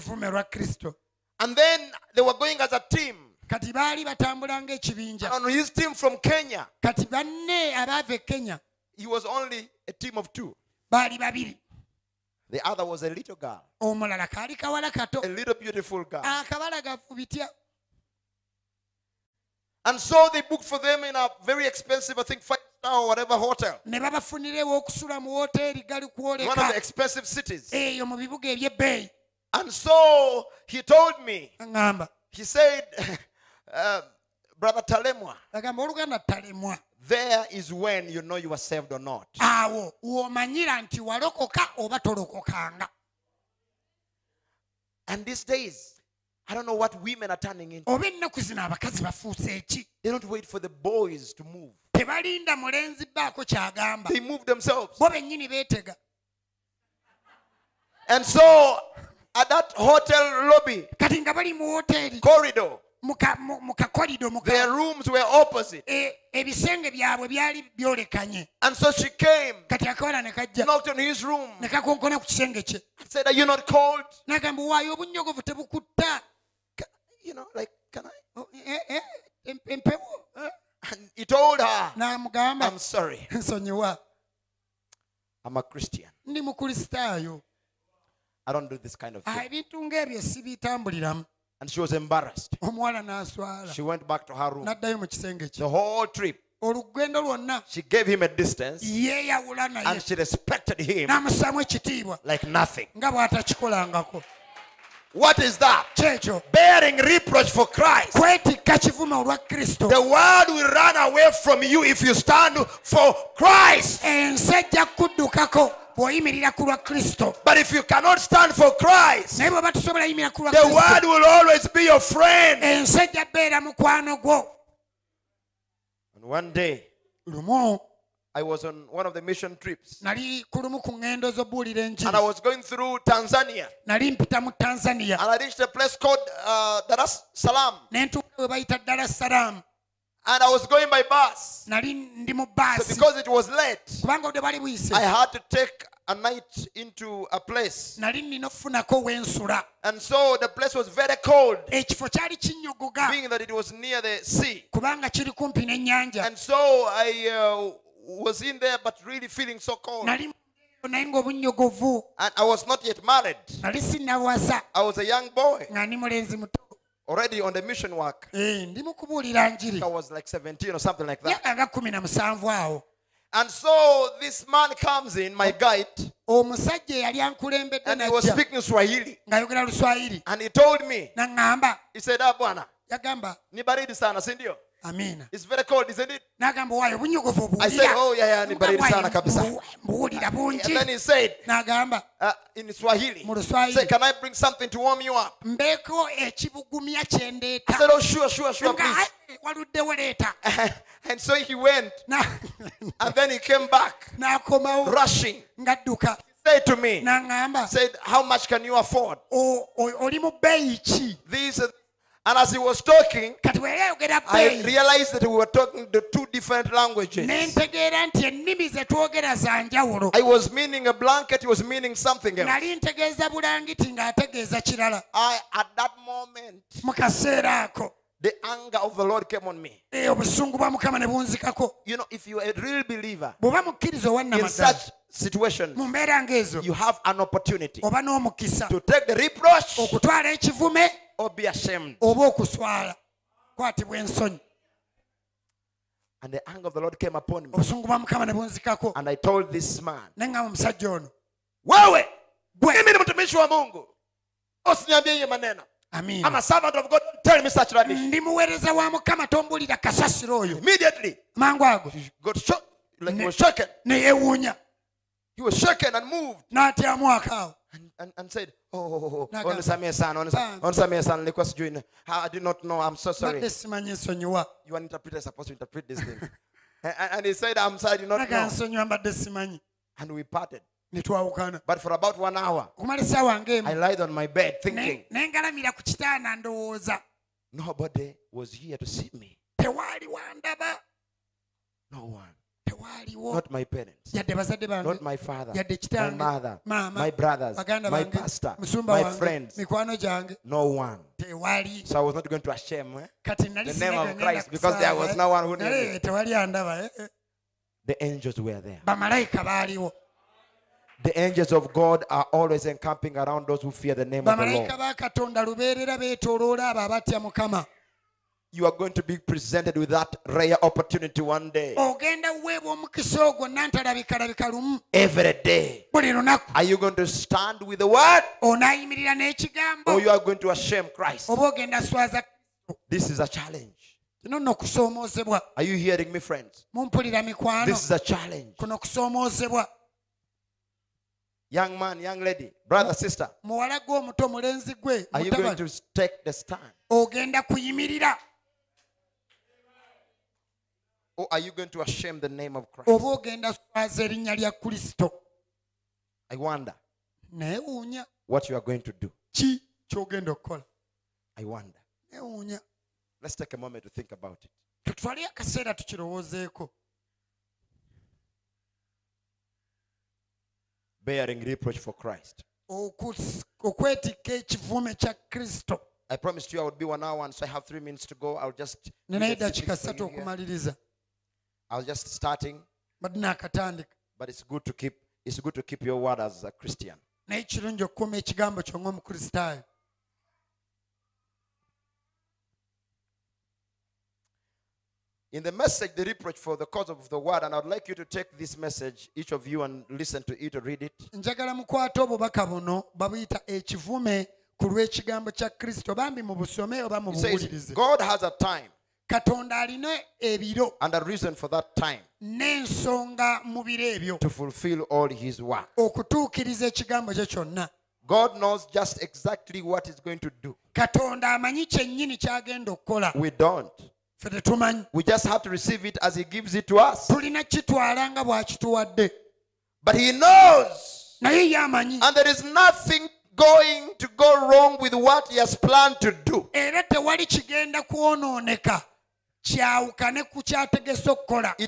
And then they were going as a team. And on his team from Kenya, he was only a team of two. The other was a little girl. A little beautiful girl. And so they booked for them in a very expensive, I think, 5-star or whatever hotel. One of the expensive cities. And so he told me, he said, Brother Talemwa, there is when you know you are saved or not. And these days, I don't know what women are turning into. They don't wait for the boys to move. They move themselves. And so, at that hotel lobby, corridor, Their rooms were opposite. And so she came, knocked on his room, said, "Are you not cold?" You know, like, "Can I?" And he told her, "I'm sorry. I'm a Christian. I don't do this kind of thing." And she was embarrassed. She went back to her room. The whole trip, she gave him a distance, and she respected him like nothing. What is that? Bearing reproach for Christ. The world will run away from you if you stand for Christ. But if you cannot stand for Christ, the world will always be your friend. And one day, I was on one of the mission trips, and I was going through Tanzania, and I reached a place called Dar es Salaam, and I was going by bus. So because it was late, I had to take a night into a place, and so the place was very cold, being that it was near the sea. And so I was in there, but really feeling so cold. And I was not yet married. I was a young boy, already on the mission work. I was like 17 or something like that. And so this man comes in, my guide, and he was speaking Swahili. And he told me, he said, "Amen. It's very cold, isn't it?" I said, "Oh, yeah, yeah, nibaridi sana kabisa." And then he said, in Swahili, he said, "Can I bring something to warm you up?" I said, "Oh, sure, please." And so he went. And then he came back, rushing. Say to me, said, "How much can you afford?" These are. And as he was talking, I realized that we were talking the two different languages. I was meaning a blanket, he was meaning something else. At that moment, the anger of the Lord came on me. You know, if you are a real believer, in such situation, you have an opportunity to take the reproach or be ashamed. And the anger of the Lord came upon me. And I told this man, "I'm a servant of God. Tell me such rubbish." Immediately, he got shocked. Like he was shaken. He was shaken and moved. And said, "Oh, I did not know. I'm so sorry." You are interpreter, supposed to interpret this thing. And he said, "I'm sorry, I did not know." And we parted. But for about 1 hour, I lied on my bed thinking, nobody was here to see me. No one. Not my parents, not my father, my mother, my brothers, my pastor, my friends, no one. So I was not going to shame the name of Christ, because there was no one who knew me. The angels were there. The angels of God are always encamping around those who fear the name of the Lord. You are going to be presented with that rare opportunity one day. Every day. Are you going to stand with the word, or you are going to shame Christ? This is a challenge. Are you hearing me, friends? This is a challenge. Young man, young lady, brother, sister, are you going to take the stand? Or are you going to shame the name of Christ? I wonder what you are going to do. I wonder. Let's take a moment to think about it. Bearing reproach for Christ. I promised you I would be 1 hour, and so I have 3 minutes to go. I'll just starting. But it's good to keep your word as a Christian. In the message, the reproach for the cause of the word, and I'd like you to take this message, each of you, and listen to it or read it. It says, God has a time and a reason for that time to fulfill all his work. God knows just exactly what he's going to do. We don't. We just have to receive it as he gives it to us. But he knows. And there is nothing going to go wrong with what he has planned to do. It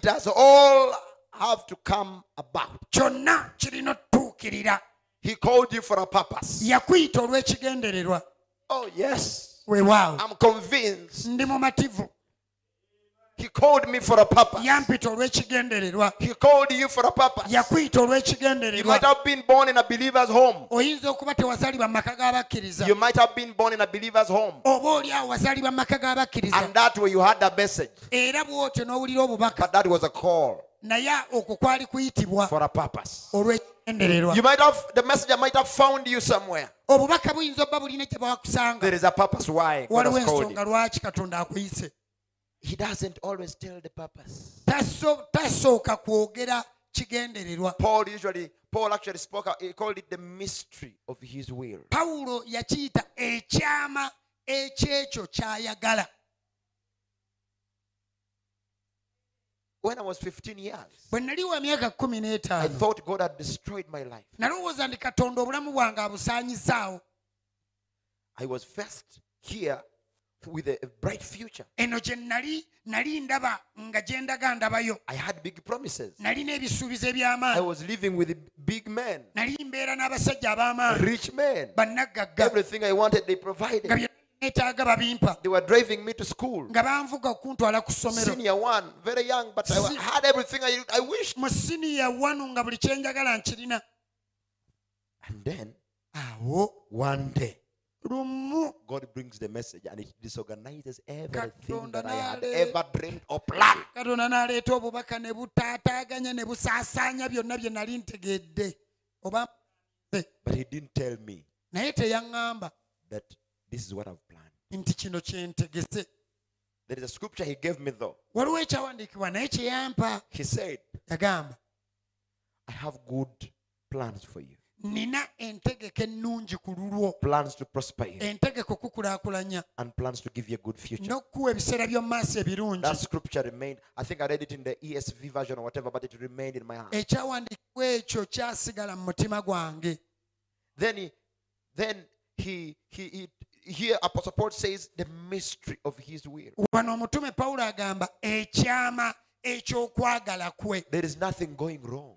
has all have to come about. He called you for a purpose. Oh, yes. I'm convinced. He called me for a purpose. He called you for a purpose. You might have been born in a believer's home. You might have been born in a believer's home. And that way you had the message. But that was a call. For a purpose. You might have, the messenger might have found you somewhere. There is a purpose why God has called you. He doesn't always tell the purpose. Paul actually spoke, he called it the mystery of his will. When I was 15 years, I thought God had destroyed my life. I was first here with a bright future. I had big promises. I was living with big men, rich men. Everything I wanted, they provided. They were driving me to school. Senior one, very young, but I had everything I wished. And then, one day, God brings the message and it disorganizes everything that I had ever dreamed or planned. But he didn't tell me that this is what I've planned. There is a scripture he gave me though. He said, I have good plans for you. Plans to prosper you. And plans to give you a good future. That scripture remained. I think I read it in the ESV version or whatever, but it remained in my heart. Here Apostle Paul says the mystery of his will. There is nothing going wrong.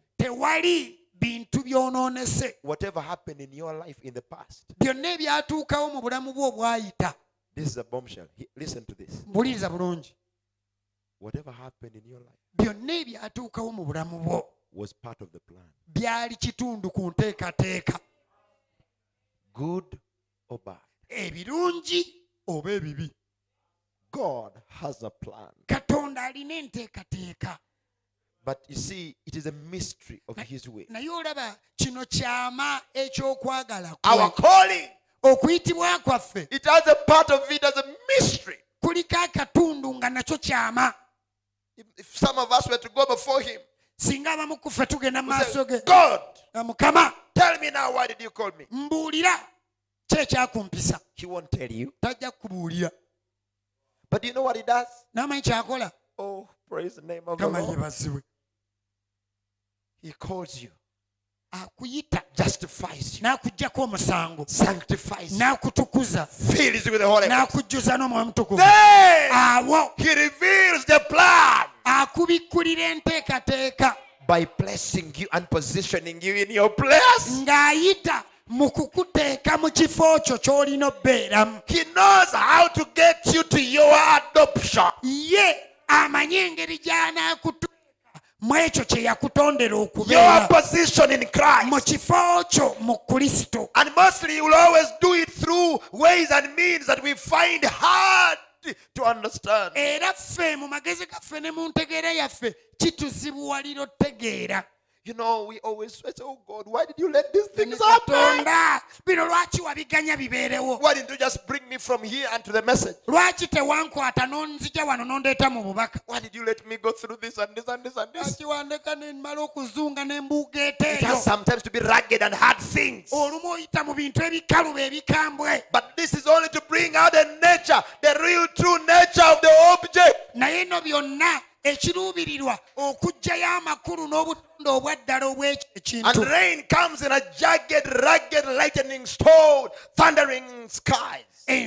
Whatever happened in your life in the past. This is a bombshell. Listen to this. Whatever happened in your life was part of the plan. Good or bad. God has a plan. But you see, it is a mystery of his way. Our calling, it has a part of it as a mystery. If some of us were to go before him, say, God, tell me now, why did you call me? He won't tell you. But do you know what he does? Oh, praise the name of the Lord. He calls you. justifies you, sanctifies you, fills you with the Holy Ghost. He reveals the plan by placing you and positioning you in your place. He knows how to get you to your adoption. Your position in Christ. And mostly you will always do it through ways and means that we find hard to understand. You know, we always say, oh God, why did you let these things happen? Why didn't you just bring me from here and to the message? Why did you let me go through this and this and this and this? It has sometimes to be rugged and hard things. But this is only to bring out the nature, the real true nature of the object. And rain comes in a jagged, rugged, lightning storm, thundering skies. If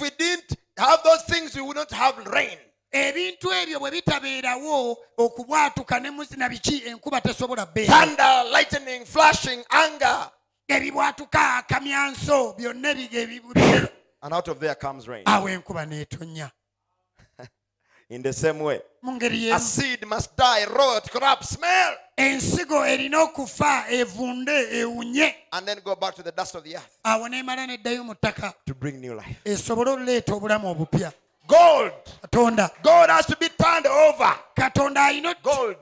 we didn't have those things, we wouldn't have rain. Thunder, lightning, flashing, anger. And out of there comes rain. In the same way, a seed must die, rot, corrupt, smell, and then go back to the dust of the earth to bring new life. Gold. Gold has to be turned over. Gold.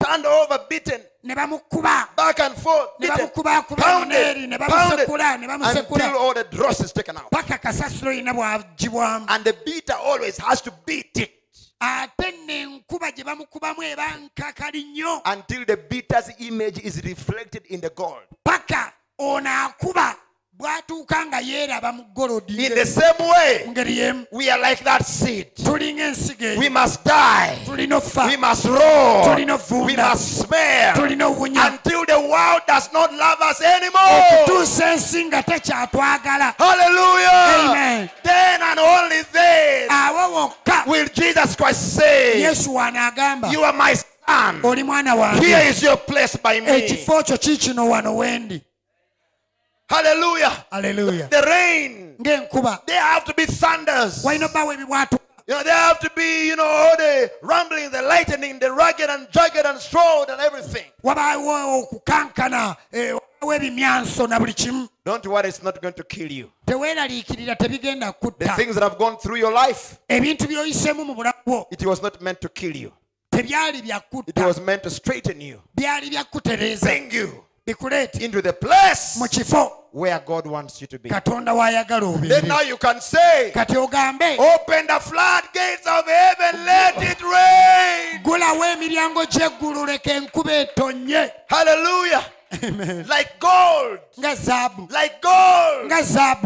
Turned over, beaten, back and forth, beaten, pounded, until all the dross is taken out. And the beater always has to beat it until the beater's image is reflected in the gold. In the same way, we are like that seed. We must die. We must roar. We must smell. Until the world does not love us anymore. Hallelujah. Amen. Then and only then will Jesus Christ say, "You are my son. Here is your place by me." Hallelujah. Hallelujah. The rain. There have to be thunders. You know, there have to be, you know, all the rumbling, the lightning, the rugged and jagged and strode and everything. Don't worry, it's not going to kill you. The things that have gone through your life, it was not meant to kill you. It was meant to straighten you, bring you into the place where God wants you to be. Then now you can say, open the floodgates of heaven, let it rain. Hallelujah. Amen. Like gold. Like gold.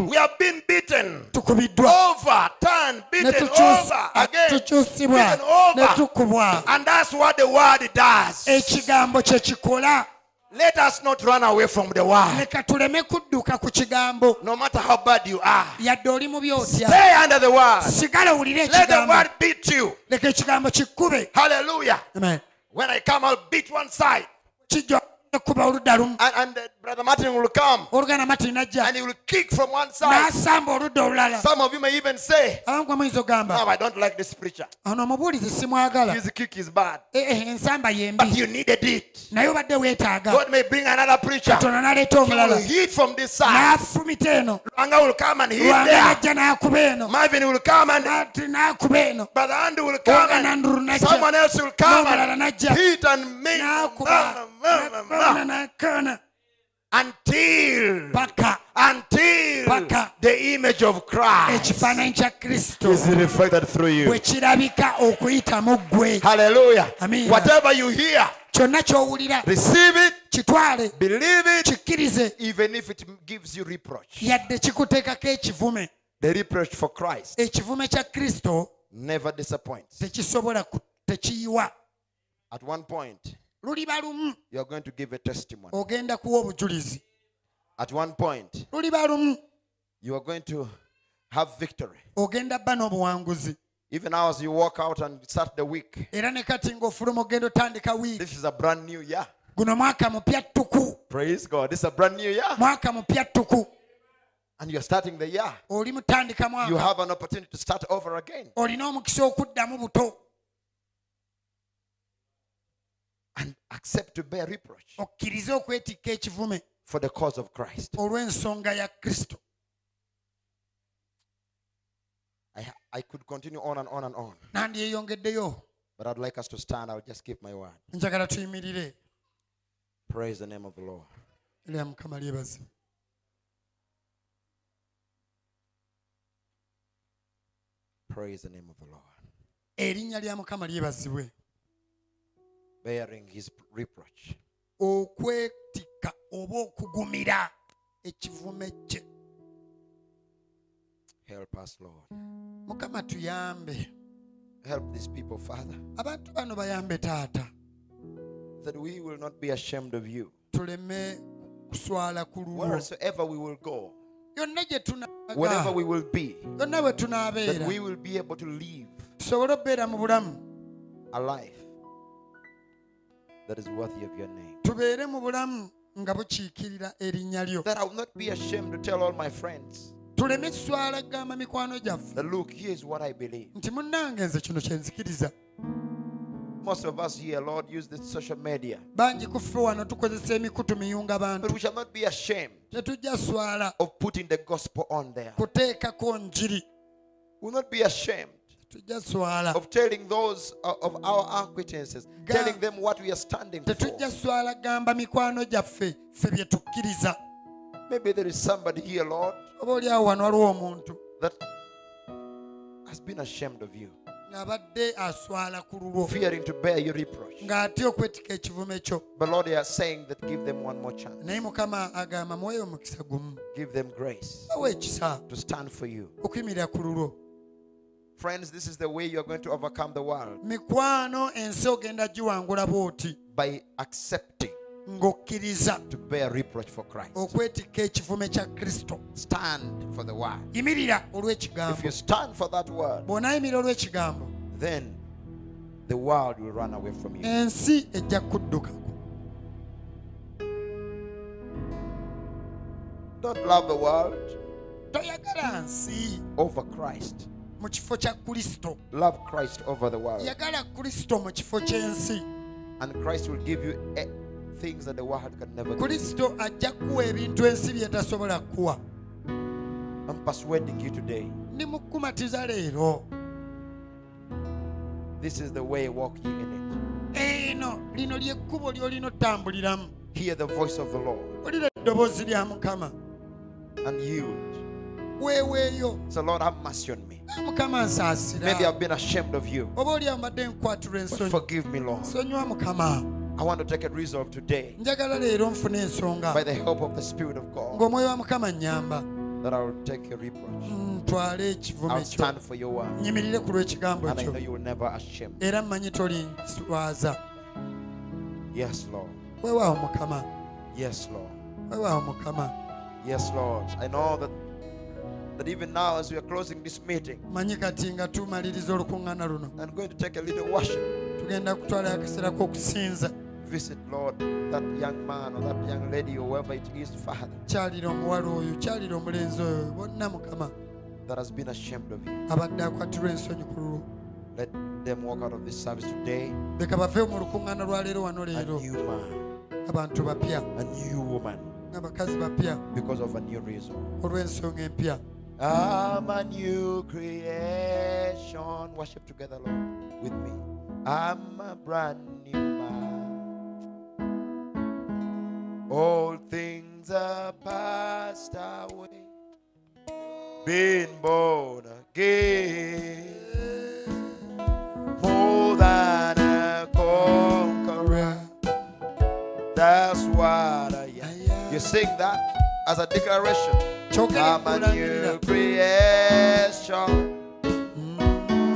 We have been beaten. Over. Turned. Beaten over. Again. Beaten over. And that's what the word does. Let us not run away from the word. No matter how bad you are, stay under the word. Let the word beat you. Hallelujah. Amen. When I come, I'll beat one side. And Brother Martin will come and he will kick from one side. Some of you may even say, "No, I don't like this preacher. His kick is bad." But you needed it. God may bring another preacher. He will hit from this side. Langa will come and hit there. Marvin will come and Brother Andrew will come and someone else will come and hit and make. Until the image of Christ is reflected through you. Hallelujah. Amen. Whatever you hear, receive it, believe it, even if it gives you reproach. The reproach for Christ never disappoints. At one point, you are going to give a testimony. At one point, you are going to have victory. Even now as you walk out and start the week, this is a brand new year. Praise God. This is a brand new year. And you're starting the year. You have an opportunity to start over again. And accept to bear reproach for the cause of Christ. I could continue on and on and on. But I'd like us to stand. I'll just keep my word. Praise the name of the Lord. Praise the name of the Lord. Bearing his reproach. Help us, Lord. Help these people, Father, that we will not be ashamed of you. Wheresoever we will go, wherever we will be, that we will be able to live a life that is worthy of your name. That I will not be ashamed to tell all my friends that, look, here is what I believe. Most of us here, Lord, use this social media. But we shall not be ashamed of putting the gospel on there. We will not be ashamed of telling those of our acquaintances, telling them what we are standing for. Maybe there is somebody here, Lord, that has been ashamed of you, fearing to bear your reproach. But Lord, they are saying that give them one more chance. Give them grace to stand for you. Friends, this is the way you are going to overcome the world. By accepting to bear reproach for Christ. Stand for the word. If you stand for that word, then the world will run away from you. Don't love the world over Christ. Love Christ over the world. And Christ will give you things that the world can never do. I'm persuading you today. This is the way, walk ye in it. Hear the voice of the Lord. And yield. So Lord, have mercy on me. Maybe I've been ashamed of you. But forgive me, Lord. I want to take a resolve today, by the help of the Spirit of God, that I will take your reproach. I'll stand for your word. And I know you will never ashamed. Yes, Lord. Yes, Lord. Yes, Lord. I know that even now as we are closing this meeting, I'm going to take a little worship. Visit, Lord, that young man or that young lady, or whoever it is, Father, that has been ashamed of you. Let them walk out of this service today a new man, a new woman, because of a new reason. I'm a new creation. Worship together, Lord, with me. I'm a brand new man. All things are passed away. Being born again, more than a conqueror. That's what I am. You sing that as a declaration. I'm a new creation.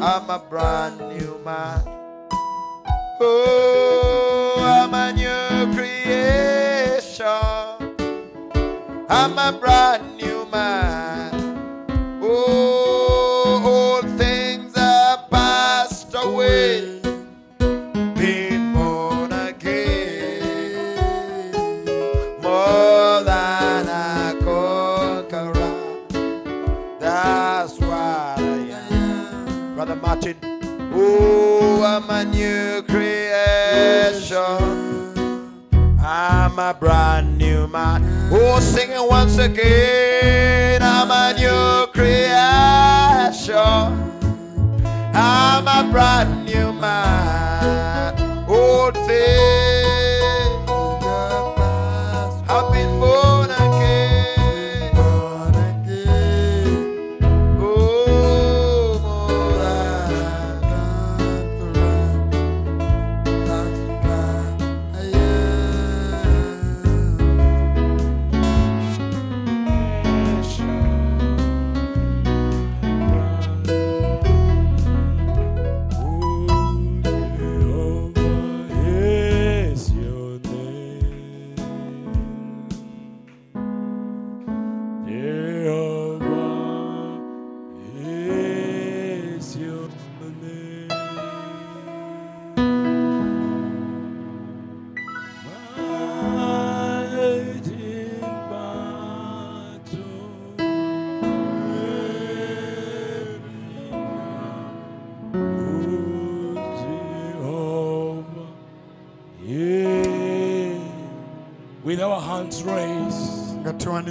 I'm a brand new man. Oh, I'm a new creation. I'm a brand new man. Oh, old things are passed away. Been born again, more than a conqueror. That's what I am. Brother Martin. Oh, I'm a new creation. I'm a brand new man. Oh, sing it once again. I'm a new creation. I'm a brand new man. Old things have been born again. Oh, with our hands raised, Jehovah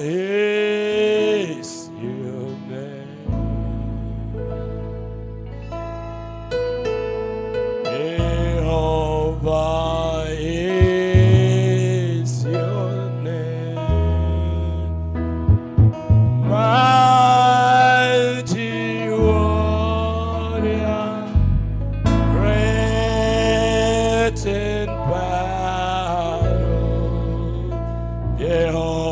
is your name. Jehovah is your name. In battle, yeah.